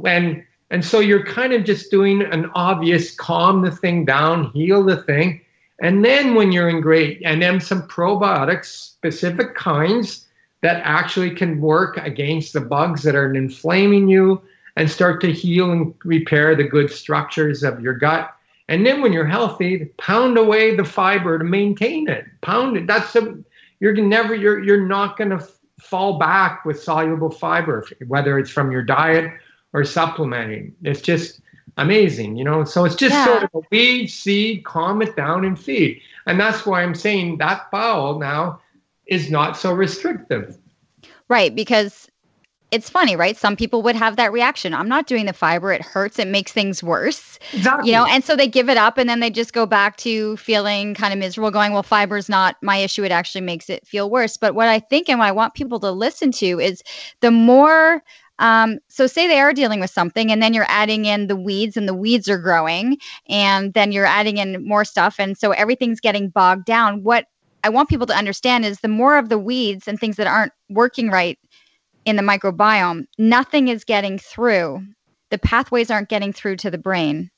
And so you're kind of just doing an obvious calm the thing down, heal the thing. And then when you're in great, and then some probiotics, specific kinds, that actually can work against the bugs that are inflaming you and start to heal and repair the good structures of your gut. And then when you're healthy, pound away the fiber to maintain it. Pound it. You're not going to fall back with soluble fiber, whether it's from your diet or supplementing. It's just amazing, you know. So it's just sort of a weed, seed, calm it down and feed. And that's why I'm saying that bowel now is not so restrictive. Right, because it's funny, right? Some people would have that reaction. I'm not doing the fiber. It hurts. It makes things worse. Exactly. You know, and so they give it up and then they just go back to feeling kind of miserable, going, well, fiber's not my issue. It actually makes it feel worse. But what I think and what I want people to listen to is the more... So say they are dealing with something and then you're adding in the weeds and the weeds are growing and then you're adding in more stuff. And so everything's getting bogged down. What I want people to understand is the more of the weeds and things that aren't working right in the microbiome, nothing is getting through. The pathways aren't getting through to the brain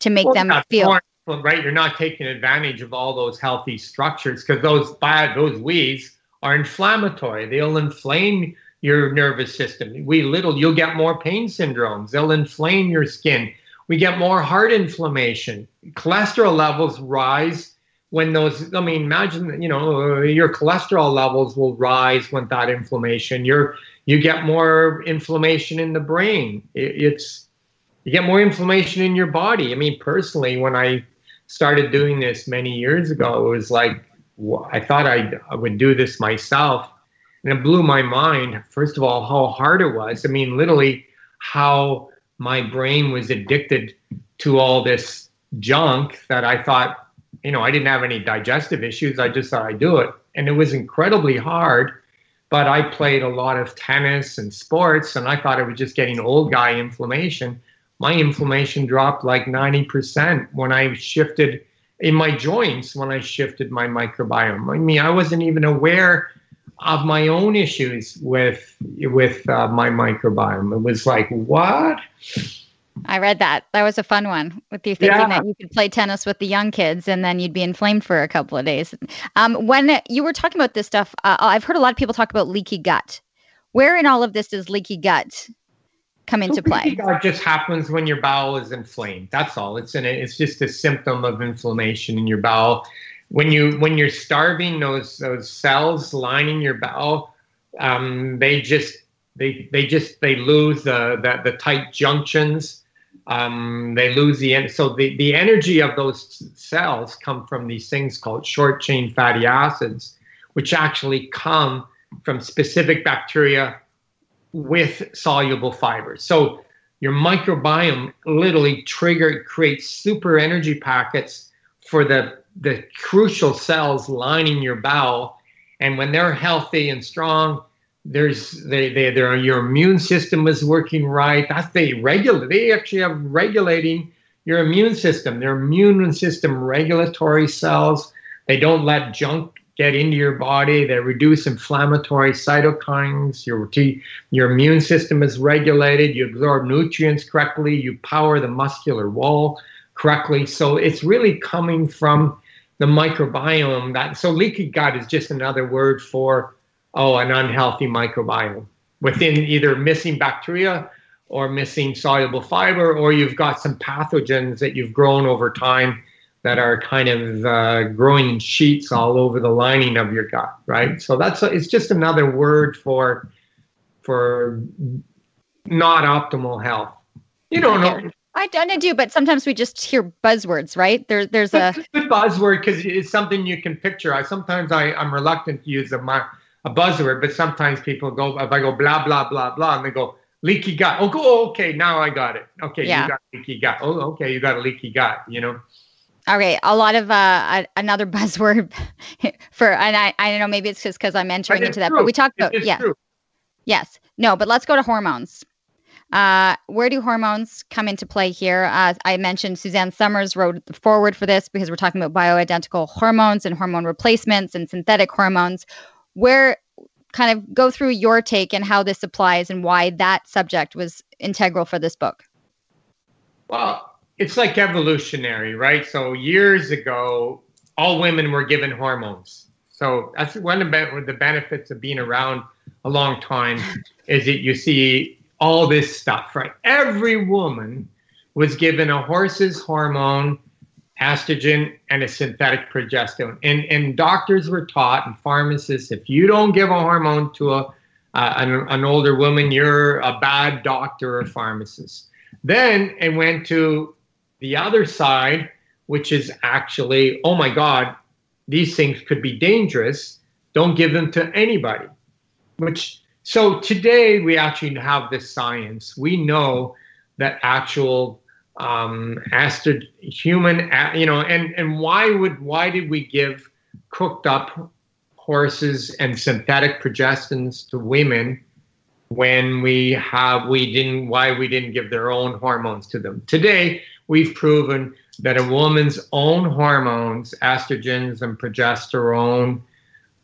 to make them feel. Right. You're not taking advantage of all those healthy structures because those weeds are inflammatory. They'll inflame your nervous system. You'll get more pain syndromes. They'll inflame your skin. We get more heart inflammation. Cholesterol levels rise when those, I mean, imagine, you know, your cholesterol levels will rise with that inflammation. You get more inflammation in the brain. You get more inflammation in your body. I mean, personally, when I started doing this many years ago, it was like, I thought I would do this myself. And it blew my mind, first of all, how hard it was. I mean, literally how my brain was addicted to all this junk that I thought, you know, I didn't have any digestive issues. I just thought I'd do it. And it was incredibly hard. But I played a lot of tennis and sports, and I thought it was just getting old guy inflammation. My inflammation dropped like 90% when I shifted in my joints, when I shifted my microbiome. I mean, I wasn't even aware of my own issues with my microbiome. It was like, what? I read that. That was a fun one with you thinking that you could play tennis with the young kids and then you'd be inflamed for a couple of days. When you were talking about this stuff, I've heard a lot of people talk about leaky gut. Where in all of this does leaky gut come into play? Leaky gut just happens when your bowel is inflamed. That's all. It's just a symptom of inflammation in your bowel. When you're starving, those cells lining your bowel, they lose the tight junctions. They lose the energy of those cells come from these things called short chain fatty acids, which actually come from specific bacteria with soluble fibers. So your microbiome literally creates super energy packets for the crucial cells lining your bowel. And when they're healthy and strong, your immune system is working right. They actually have regulating your immune system. Their immune system regulatory cells. They don't let junk get into your body. They reduce inflammatory cytokines. Your immune system is regulated. You absorb nutrients correctly. You power the muscular wall correctly. So it's really coming from the microbiome. So leaky gut is just another word for an unhealthy microbiome within either missing bacteria or missing soluble fiber, or you've got some pathogens that you've grown over time that are kind of growing in sheets all over the lining of your gut, right? So it's just another word for not optimal health. You don't know. I do, but sometimes we just hear buzzwords, right? There's a good buzzword because it's something you can picture. Sometimes I'm reluctant to use a buzzword, but sometimes people go, if I go blah, blah, blah, blah, and they go, leaky gut. Oh, okay, now I got it. Okay, You got leaky gut. Oh, okay, you got a leaky gut, you know? All right, a lot of another buzzword I don't know, maybe it's just because I'm entering into that, but we talked about, Yes, no, but let's go to hormones. Where do hormones come into play here? I mentioned Suzanne Somers wrote the foreword for this because we're talking about bioidentical hormones and hormone replacements and synthetic hormones. Where, kind of go through your take and how this applies and why that subject was integral for this book. Well, it's like evolutionary, right? So years ago, all women were given hormones. So that's one of the benefits of being around a long time is that you see all this stuff, right? Every woman was given a horse's hormone, estrogen, and a synthetic progesterone. And doctors were taught, and pharmacists, if you don't give a hormone to an older woman, you're a bad doctor or pharmacist. Then it went to the other side, which is actually, oh my God, these things could be dangerous. Don't give them to anybody. So today we actually have this science. We know that actual why did we give cooked up horses and synthetic progestins to women when we didn't give their own hormones to them? Today we've proven that a woman's own hormones, estrogens and progesterone,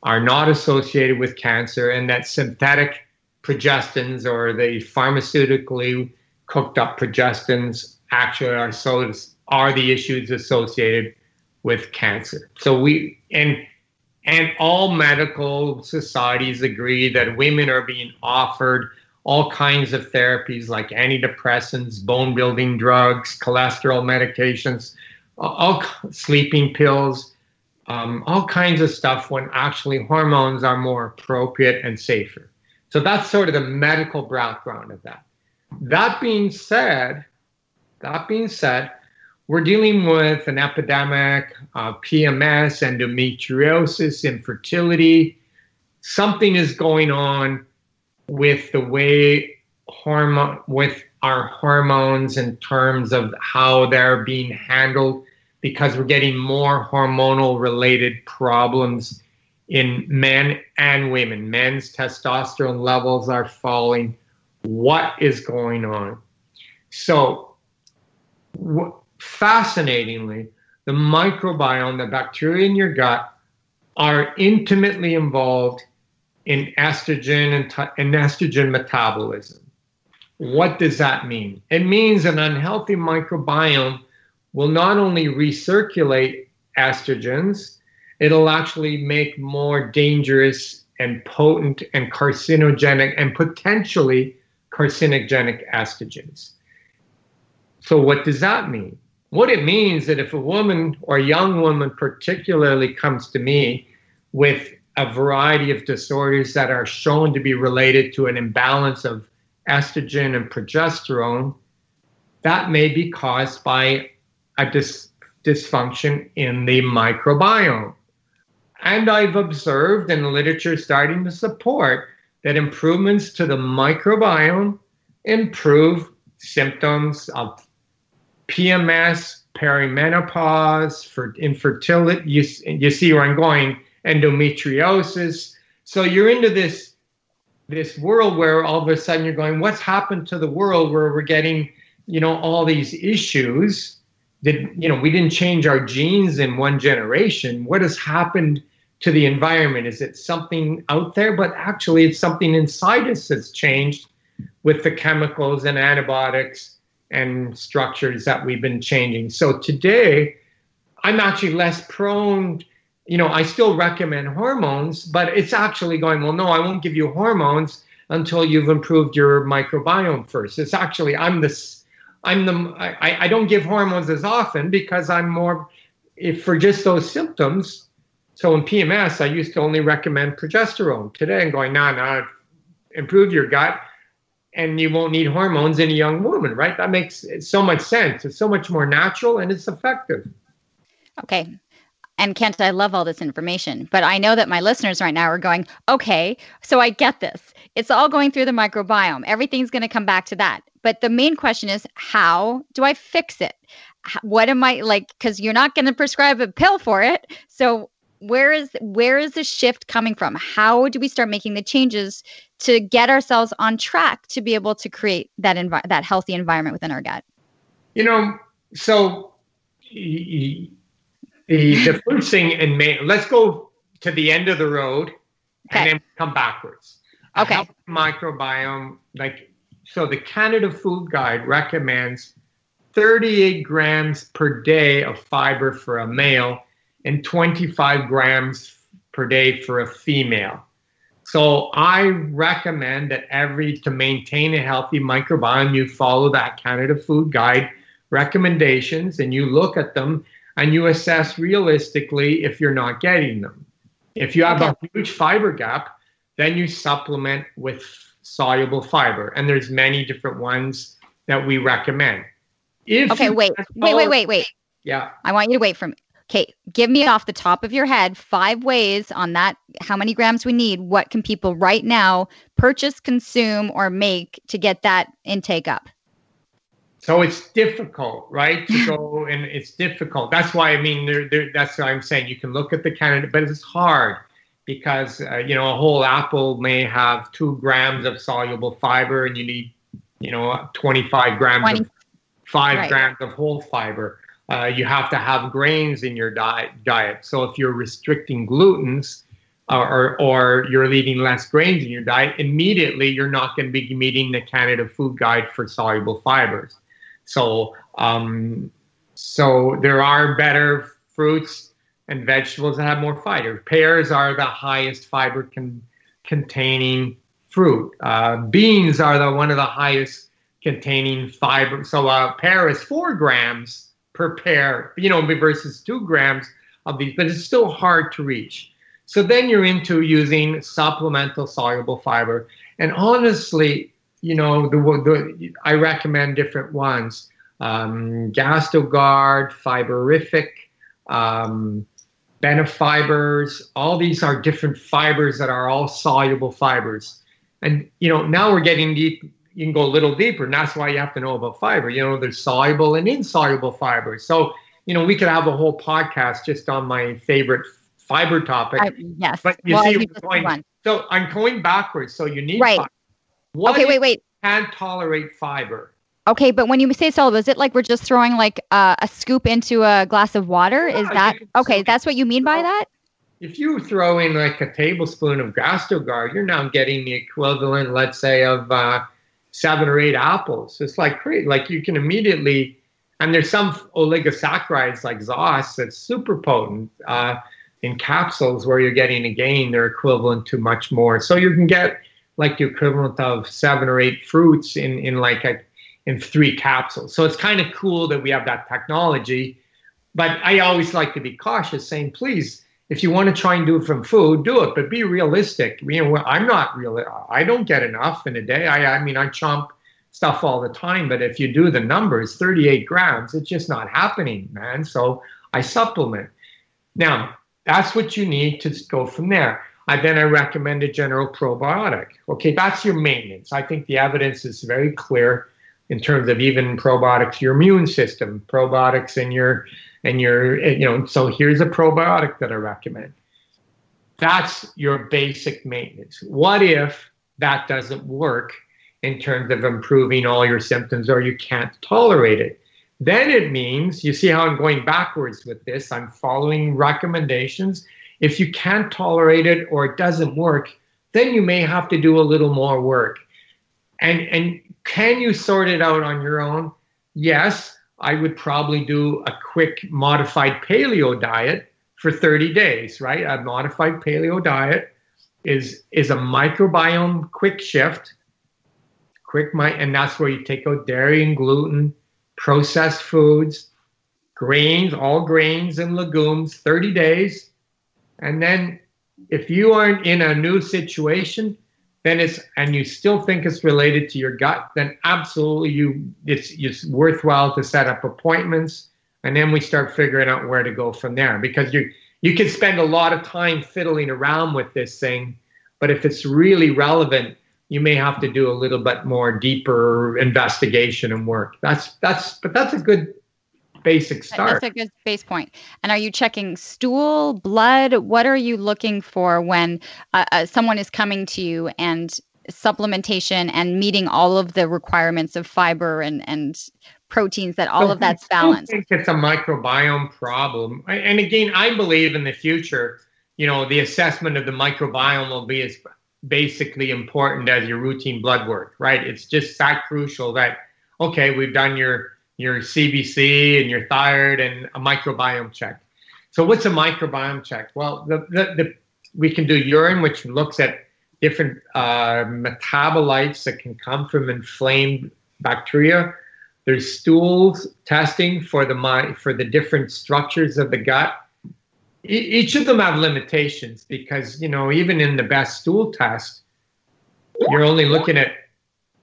are not associated with cancer, and that synthetic progestins or the pharmaceutically cooked up progestins actually are the issues associated with cancer. So and all medical societies agree that women are being offered all kinds of therapies like antidepressants, bone building drugs, cholesterol medications, all sleeping pills, all kinds of stuff when actually hormones are more appropriate and safer. So that's sort of the medical background of that. That being said, we're dealing with an epidemic of PMS, endometriosis, infertility. Something is going on with the way with our hormones in terms of how they're being handled, because we're getting more hormonal related problems in men and women. Men's testosterone levels are falling. What is going on? So, fascinatingly, the microbiome, the bacteria in your gut, are intimately involved in estrogen metabolism. What does that mean? It means an unhealthy microbiome will not only recirculate estrogens, it'll actually make more dangerous and potent and carcinogenic and potentially carcinogenic estrogens. So what does that mean? What it means that if a woman or a young woman particularly comes to me with a variety of disorders that are shown to be related to an imbalance of estrogen and progesterone, that may be caused by a dysfunction in the microbiome. And I've observed in the literature starting to support that improvements to the microbiome improve symptoms of PMS, perimenopause, for infertility, you see where I'm going, endometriosis. So you're into this world where all of a sudden you're going, what's happened to the world where we're getting, all these issues? We didn't change our genes in one generation. What has happened to the environment? Is it something out there? But actually, it's something inside us that's changed with the chemicals and antibiotics and structures that we've been changing. So today, I'm actually less prone. I still recommend hormones, but it's actually going, well, no, I won't give you hormones until you've improved your microbiome first. It's actually, I don't give hormones as often because I'm more, if for just those symptoms. So in PMS, I used to only recommend progesterone. Today I'm going, no, improve your gut and you won't need hormones in a young woman, right? That makes so much sense. It's so much more natural and it's effective. Okay. And Kent, I love all this information, but I know that my listeners right now are going, okay, so I get this. It's all going through the microbiome. Everything's going to come back to that. But the main question is, how do I fix it? What am I like? Because you're not going to prescribe a pill for it. So where is the shift coming from? How do we start making the changes to get ourselves on track to be able to create that healthy environment within our gut? So the first thing, let's go to the end of the road, okay, and then come backwards. Okay. A healthy microbiome, so the Canada Food Guide recommends 38 grams per day of fiber for a male and 25 grams per day for a female. So I recommend that to maintain a healthy microbiome, you follow that Canada Food Guide recommendations and you look at them and you assess realistically if you're not getting them. If you have a huge fiber gap, then you supplement with soluble fiber. And there's many different ones that we recommend. Wait. Yeah. I want you to wait for me. Okay. Give me off the top of your head 5 ways on that, how many grams we need, what can people right now purchase, consume, or make to get that intake up? So it's difficult, right? To go and it's difficult. That's why, that's why I'm saying you can look at the Canada, but it's hard. Because, a whole apple may have 2 grams of soluble fiber and you need, 25 grams, 20. Of 5 right. grams of whole fiber. You have to have grains in your diet. So if you're restricting glutens or you're leaving less grains in your diet, immediately you're not going to be meeting the Canada Food Guide for soluble fibers. So there are better fruits and vegetables that have more fiber. Pears are the highest fiber containing fruit. Beans are one of the highest containing fiber. So a pear is 4 grams per pear, versus 2 grams of these, but it's still hard to reach. So then you're into using supplemental soluble fiber. And honestly, I recommend different ones. Gastrogard, Fiberific, Benefibers, all these are different fibers that are all soluble fibers. And, now we're getting deep. You can go a little deeper, and that's why you have to know about fiber. There's soluble and insoluble fibers. So, we could have a whole podcast just on my favorite fiber topic. Yes. But see, so I'm going backwards. So you need fiber. Wait. Can't tolerate fiber. Okay, but when you say soluble, is it like we're just throwing a scoop into a glass of water? Is that okay? That's what you mean by that? If you throw in a tablespoon of Gastrogard, you're now getting the equivalent, let's say, of 7 or 8 apples. It's like great. Like you can immediately, and there's some oligosaccharides like ZOS that's super potent in capsules where you're getting again, they're equivalent to much more. So you can get like the equivalent of 7 or 8 fruits in 3 capsules. So it's kind of cool that we have that technology. But I always like to be cautious, saying, please, if you want to try and do it from food, do it, but be realistic. You know, I'm not real. I don't get enough in a day. I mean, I chomp stuff all the time, but if you do the numbers, 38 grams, it's just not happening, man. So I supplement. Now, that's what you need to go from there. Then I recommend a general probiotic. Okay, that's your maintenance. I think the evidence is very clear in terms of even probiotics, your immune system, probiotics in your, you know, so here's a probiotic that I recommend. That's your basic maintenance. What if that doesn't work in terms of improving all your symptoms or you can't tolerate it? Then it means, you see how I'm going backwards with this, I'm following recommendations. If you can't tolerate it or it doesn't work, then you may have to do a little more work. And can you sort it out on your own? Yes, I would probably do a quick modified paleo diet for 30 days, right? A modified paleo diet is a microbiome quick shift, and that's where you take out dairy and gluten, processed foods, grains, all grains and legumes, 30 days. And then if you aren't in a new situation, then it's, and you still think it's related to your gut, then absolutely it's worthwhile to set up appointments, and then we start figuring out where to go from there, because you can spend a lot of time fiddling around with this thing, but if it's really relevant, you may have to do a little bit more deeper investigation and work. That's a good basic start. That's a good base point. And are you checking stool, blood? What are you looking for when someone is coming to you and supplementation and meeting all of the requirements of fiber and proteins, that all of that's balanced? I think it's a microbiome problem. And again, I believe in the future, you know, the assessment of the microbiome will be as basically important as your routine blood work, right? It's just that crucial that, okay, we've done your CBC and your thyroid and a microbiome check. So what's a microbiome check? Well, we can do urine, which looks at different metabolites that can come from inflamed bacteria. There's stools testing for the different structures of the gut. Each of them have limitations because, you know, even in the best stool test, you're only looking at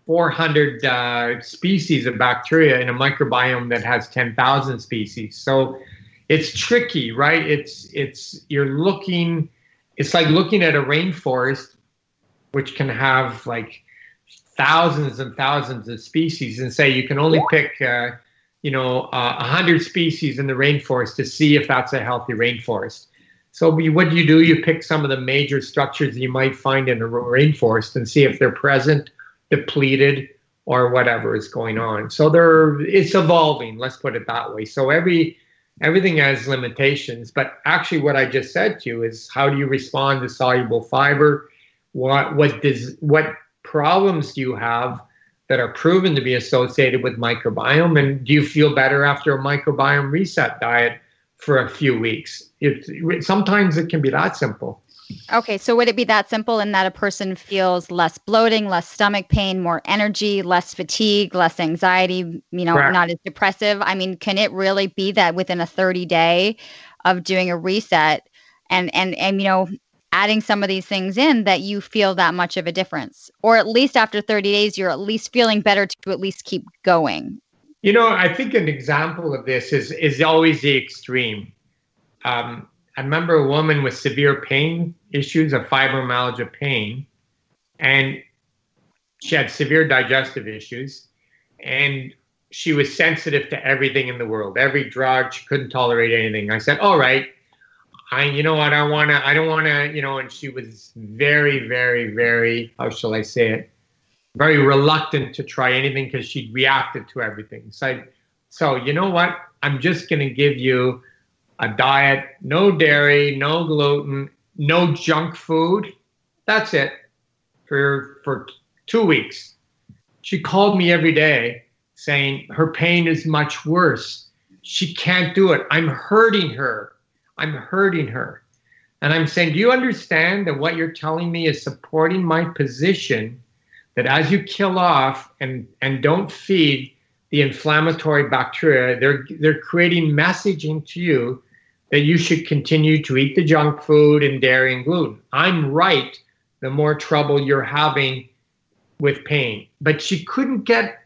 400 species of bacteria in a microbiome that has 10,000 species. So it's tricky, right? It's like looking at a rainforest, which can have like thousands and thousands of species, and say you can only pick, 100 species in the rainforest to see if that's a healthy rainforest. So what do? You pick some of the major structures you might find in a rainforest and see if they're present, depleted, or whatever is going on. So it's evolving, let's put it that way. So everything has limitations, but actually what I just said to you is, how do you respond to soluble fiber? What problems do you have that are proven to be associated with microbiome? And do you feel better after a microbiome reset diet for a few weeks? Sometimes it can be that simple. Okay, so would it be that simple in that a person feels less bloating, less stomach pain, more energy, less fatigue, less anxiety, you know, correct, not as depressive? I mean, can it really be that within a 30-day of doing a reset and you know, adding some of these things in, that you feel that much of a difference? Or at least after 30 days, you're at least feeling better to at least keep going? You know, I think an example of this is always the extreme. I remember a woman with severe pain issues, a fibromyalgia pain, and she had severe digestive issues, and she was sensitive to everything in the world, every drug. She couldn't tolerate anything. I said, all right, I don't want to, and she was very, very, very, how shall I say it, very reluctant to try anything because she reacted to everything. So you know what, I'm just going to give you a diet, no dairy, no gluten, no junk food. That's it for 2 weeks. She called me every day saying her pain is much worse. She can't do it. I'm hurting her. I'm hurting her. And I'm saying, do you understand that what you're telling me is supporting my position that as you kill off and don't feed the inflammatory bacteria, they're creating messaging to you that you should continue to eat the junk food and dairy and gluten. I'm right, the more trouble you're having with pain. But she couldn't get,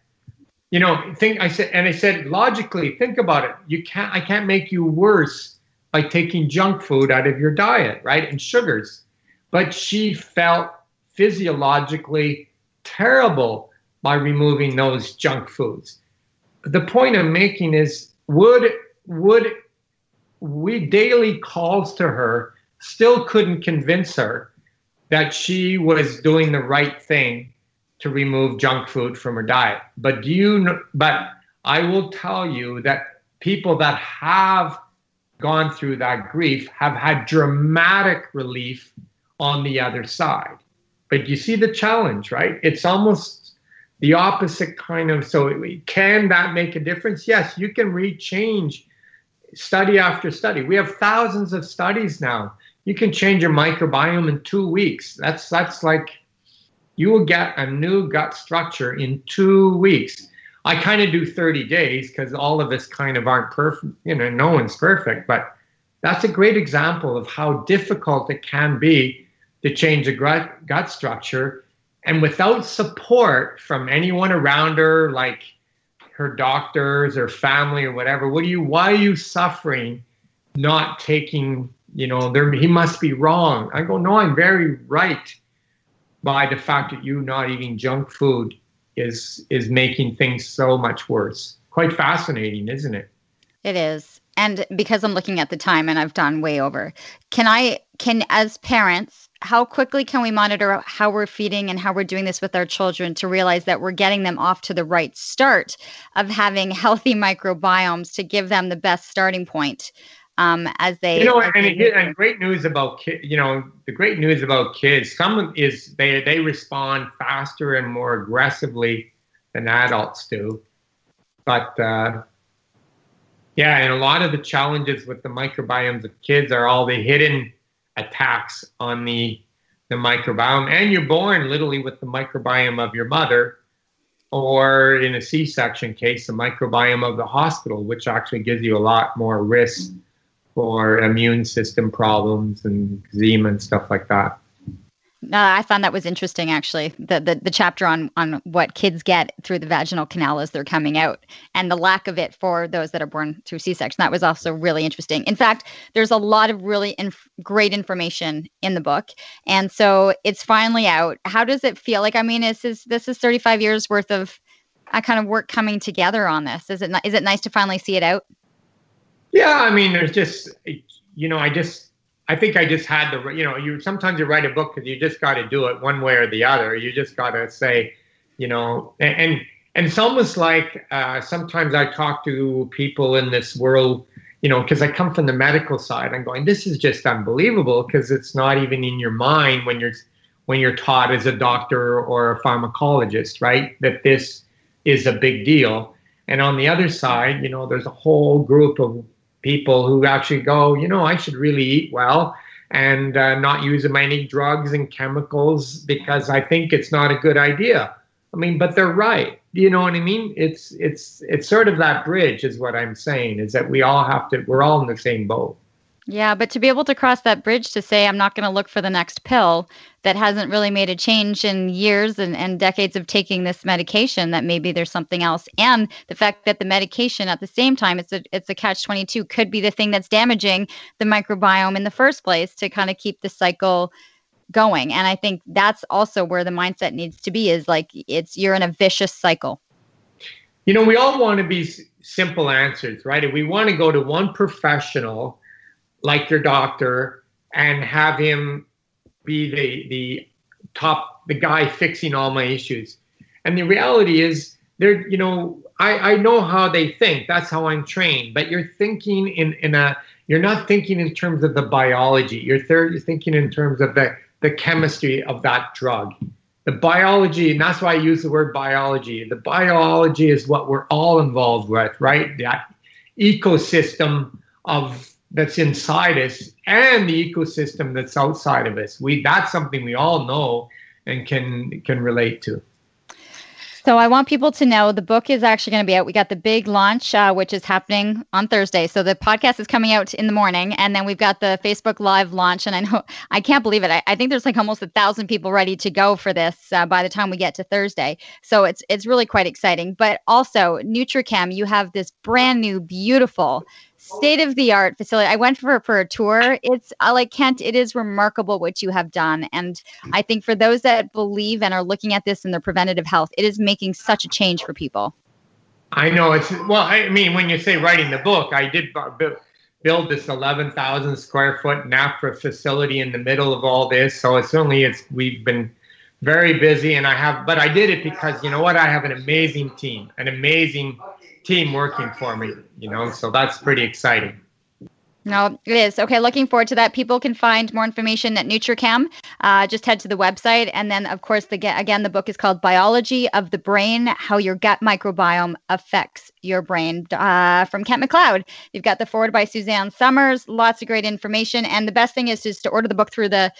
you know, I said, logically, think about it. I can't make you worse by taking junk food out of your diet, right? And sugars. But she felt physiologically terrible by removing those junk foods. The point I'm making is, would we daily calls to her still couldn't convince her that she was doing the right thing to remove junk food from her diet. But I will tell you that people that have gone through that grief have had dramatic relief on the other side. But you see the challenge, right? It's almost the opposite kind of, so can that make a difference? Yes, you can change study after study. We have thousands of studies now. You can change your microbiome in 2 weeks. That's like, you will get a new gut structure in 2 weeks. I kind of do 30 days because all of us kind of aren't perfect, you know, no one's perfect, but that's a great example of how difficult it can be to change a gut structure. And without support from anyone around her, like her doctors or family or whatever, why are you suffering not taking, you know, he must be wrong. I go, no, I'm very right by the fact that you not eating junk food is making things so much worse. Quite fascinating, isn't it? It is. And because I'm looking at the time and I've done way over, can as parents, how quickly can we monitor how we're feeding and how we're doing this with our children to realize that we're getting them off to the right start of having healthy microbiomes to give them the best starting point as they, you know, and great news about kids, you know, the great news about kids, some is they respond faster and more aggressively than adults do. But yeah, and a lot of the challenges with the microbiomes of kids are all the hidden attacks on the microbiome, and you're born literally with the microbiome of your mother, or in a C-section case, the microbiome of the hospital, which actually gives you a lot more risk for immune system problems and eczema and stuff like that. No, I found that was interesting, actually, the chapter on what kids get through the vaginal canal as they're coming out and the lack of it for those that are born through C-section. That was also really interesting. In fact, there's a lot of really great information in the book. And so it's finally out. How does it feel? Like, I mean, this is 35 years worth of kind of work coming together on this. Is it nice to finally see it out? Yeah, I mean, there's just, you know, I think I just had the, you know, sometimes you write a book because you just got to do it one way or the other. You just got to say, you know, and it's almost like sometimes I talk to people in this world, you know, because I come from the medical side. I'm going, this is just unbelievable because it's not even in your mind when you're taught as a doctor or a pharmacologist, right? That this is a big deal. And on the other side, you know, there's a whole group of people who actually go, you know, I should really eat well and not use many drugs and chemicals because I think it's not a good idea. I mean, but they're right. You know what I mean? It's sort of that bridge is what I'm saying, is that we're all in the same boat. Yeah, but to be able to cross that bridge to say, I'm not going to look for the next pill that hasn't really made a change in years and decades of taking this medication, that maybe there's something else. And the fact that the medication at the same time, it's a catch-22, could be the thing that's damaging the microbiome in the first place to kind of keep the cycle going. And I think that's also where the mindset needs to be, is like, you're in a vicious cycle. You know, we all want to be simple answers, right? If we want to go to one professional like your doctor and have him be the guy fixing all my issues. And the reality is, they're, you know, I know how they think, that's how I'm trained, but you're thinking you're not thinking in terms of the biology, you're thinking in terms of the chemistry of that drug, The biology, and that's why I use the word biology. The biology is what we're all involved with, right? That ecosystem of that's inside us and the ecosystem that's outside of us. That's something we all know and can relate to. So I want people to know the book is actually going to be out. We got the big launch, which is happening on Thursday. So the podcast is coming out in the morning, and then we've got the Facebook Live launch. And I know, I can't believe it. I think there's like almost 1,000 people ready to go for this by the time we get to Thursday. So it's really quite exciting. But also NutriCam, you have this brand new, beautiful, state-of-the-art facility. I went for a tour. It's like, Kent, it is remarkable what you have done. And I think for those that believe and are looking at this in their preventative health, it is making such a change for people. I know. When you say writing the book, I did build this 11,000 square foot NAFRA facility in the middle of all this. So we've been very busy, but I did it because, you know what, I have an amazing team, working for me, so that's pretty exciting. No, it is. Okay, looking forward to that. People can find more information at NutriCam. Just head to the website. And then, of course, the book is called Biology of the Brain, How Your Gut Microbiome Affects Your Brain, from Kent MacLeod. You've got the foreword by Suzanne Somers. Lots of great information. And the best thing is just to order the book through the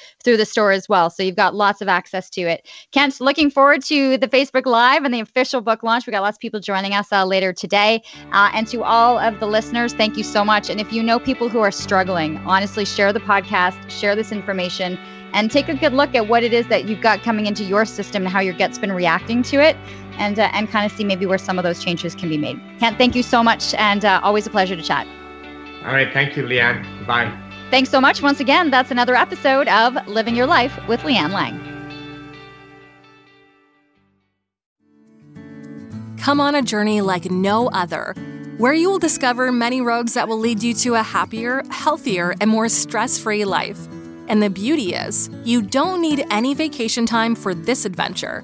store as well. So you've got lots of access to it. Kent, looking forward to the Facebook Live and the official book launch. We've got lots of people joining us later today. And to all of the listeners, thank you so much. And if you know people who are struggling, honestly, share the podcast, share this information, and take a good look at what it is that you've got coming into your system and how your gut's been reacting to it, and kind of see maybe where some of those changes can be made. Kent, thank you so much, and always a pleasure to chat. All right. Thank you, Leanne. Bye. Thanks so much. Once again, that's another episode of Living Your Life with Leanne Lang. Come on a journey like no other, where you will discover many roads that will lead you to a happier, healthier, and more stress-free life. And the beauty is, you don't need any vacation time for this adventure.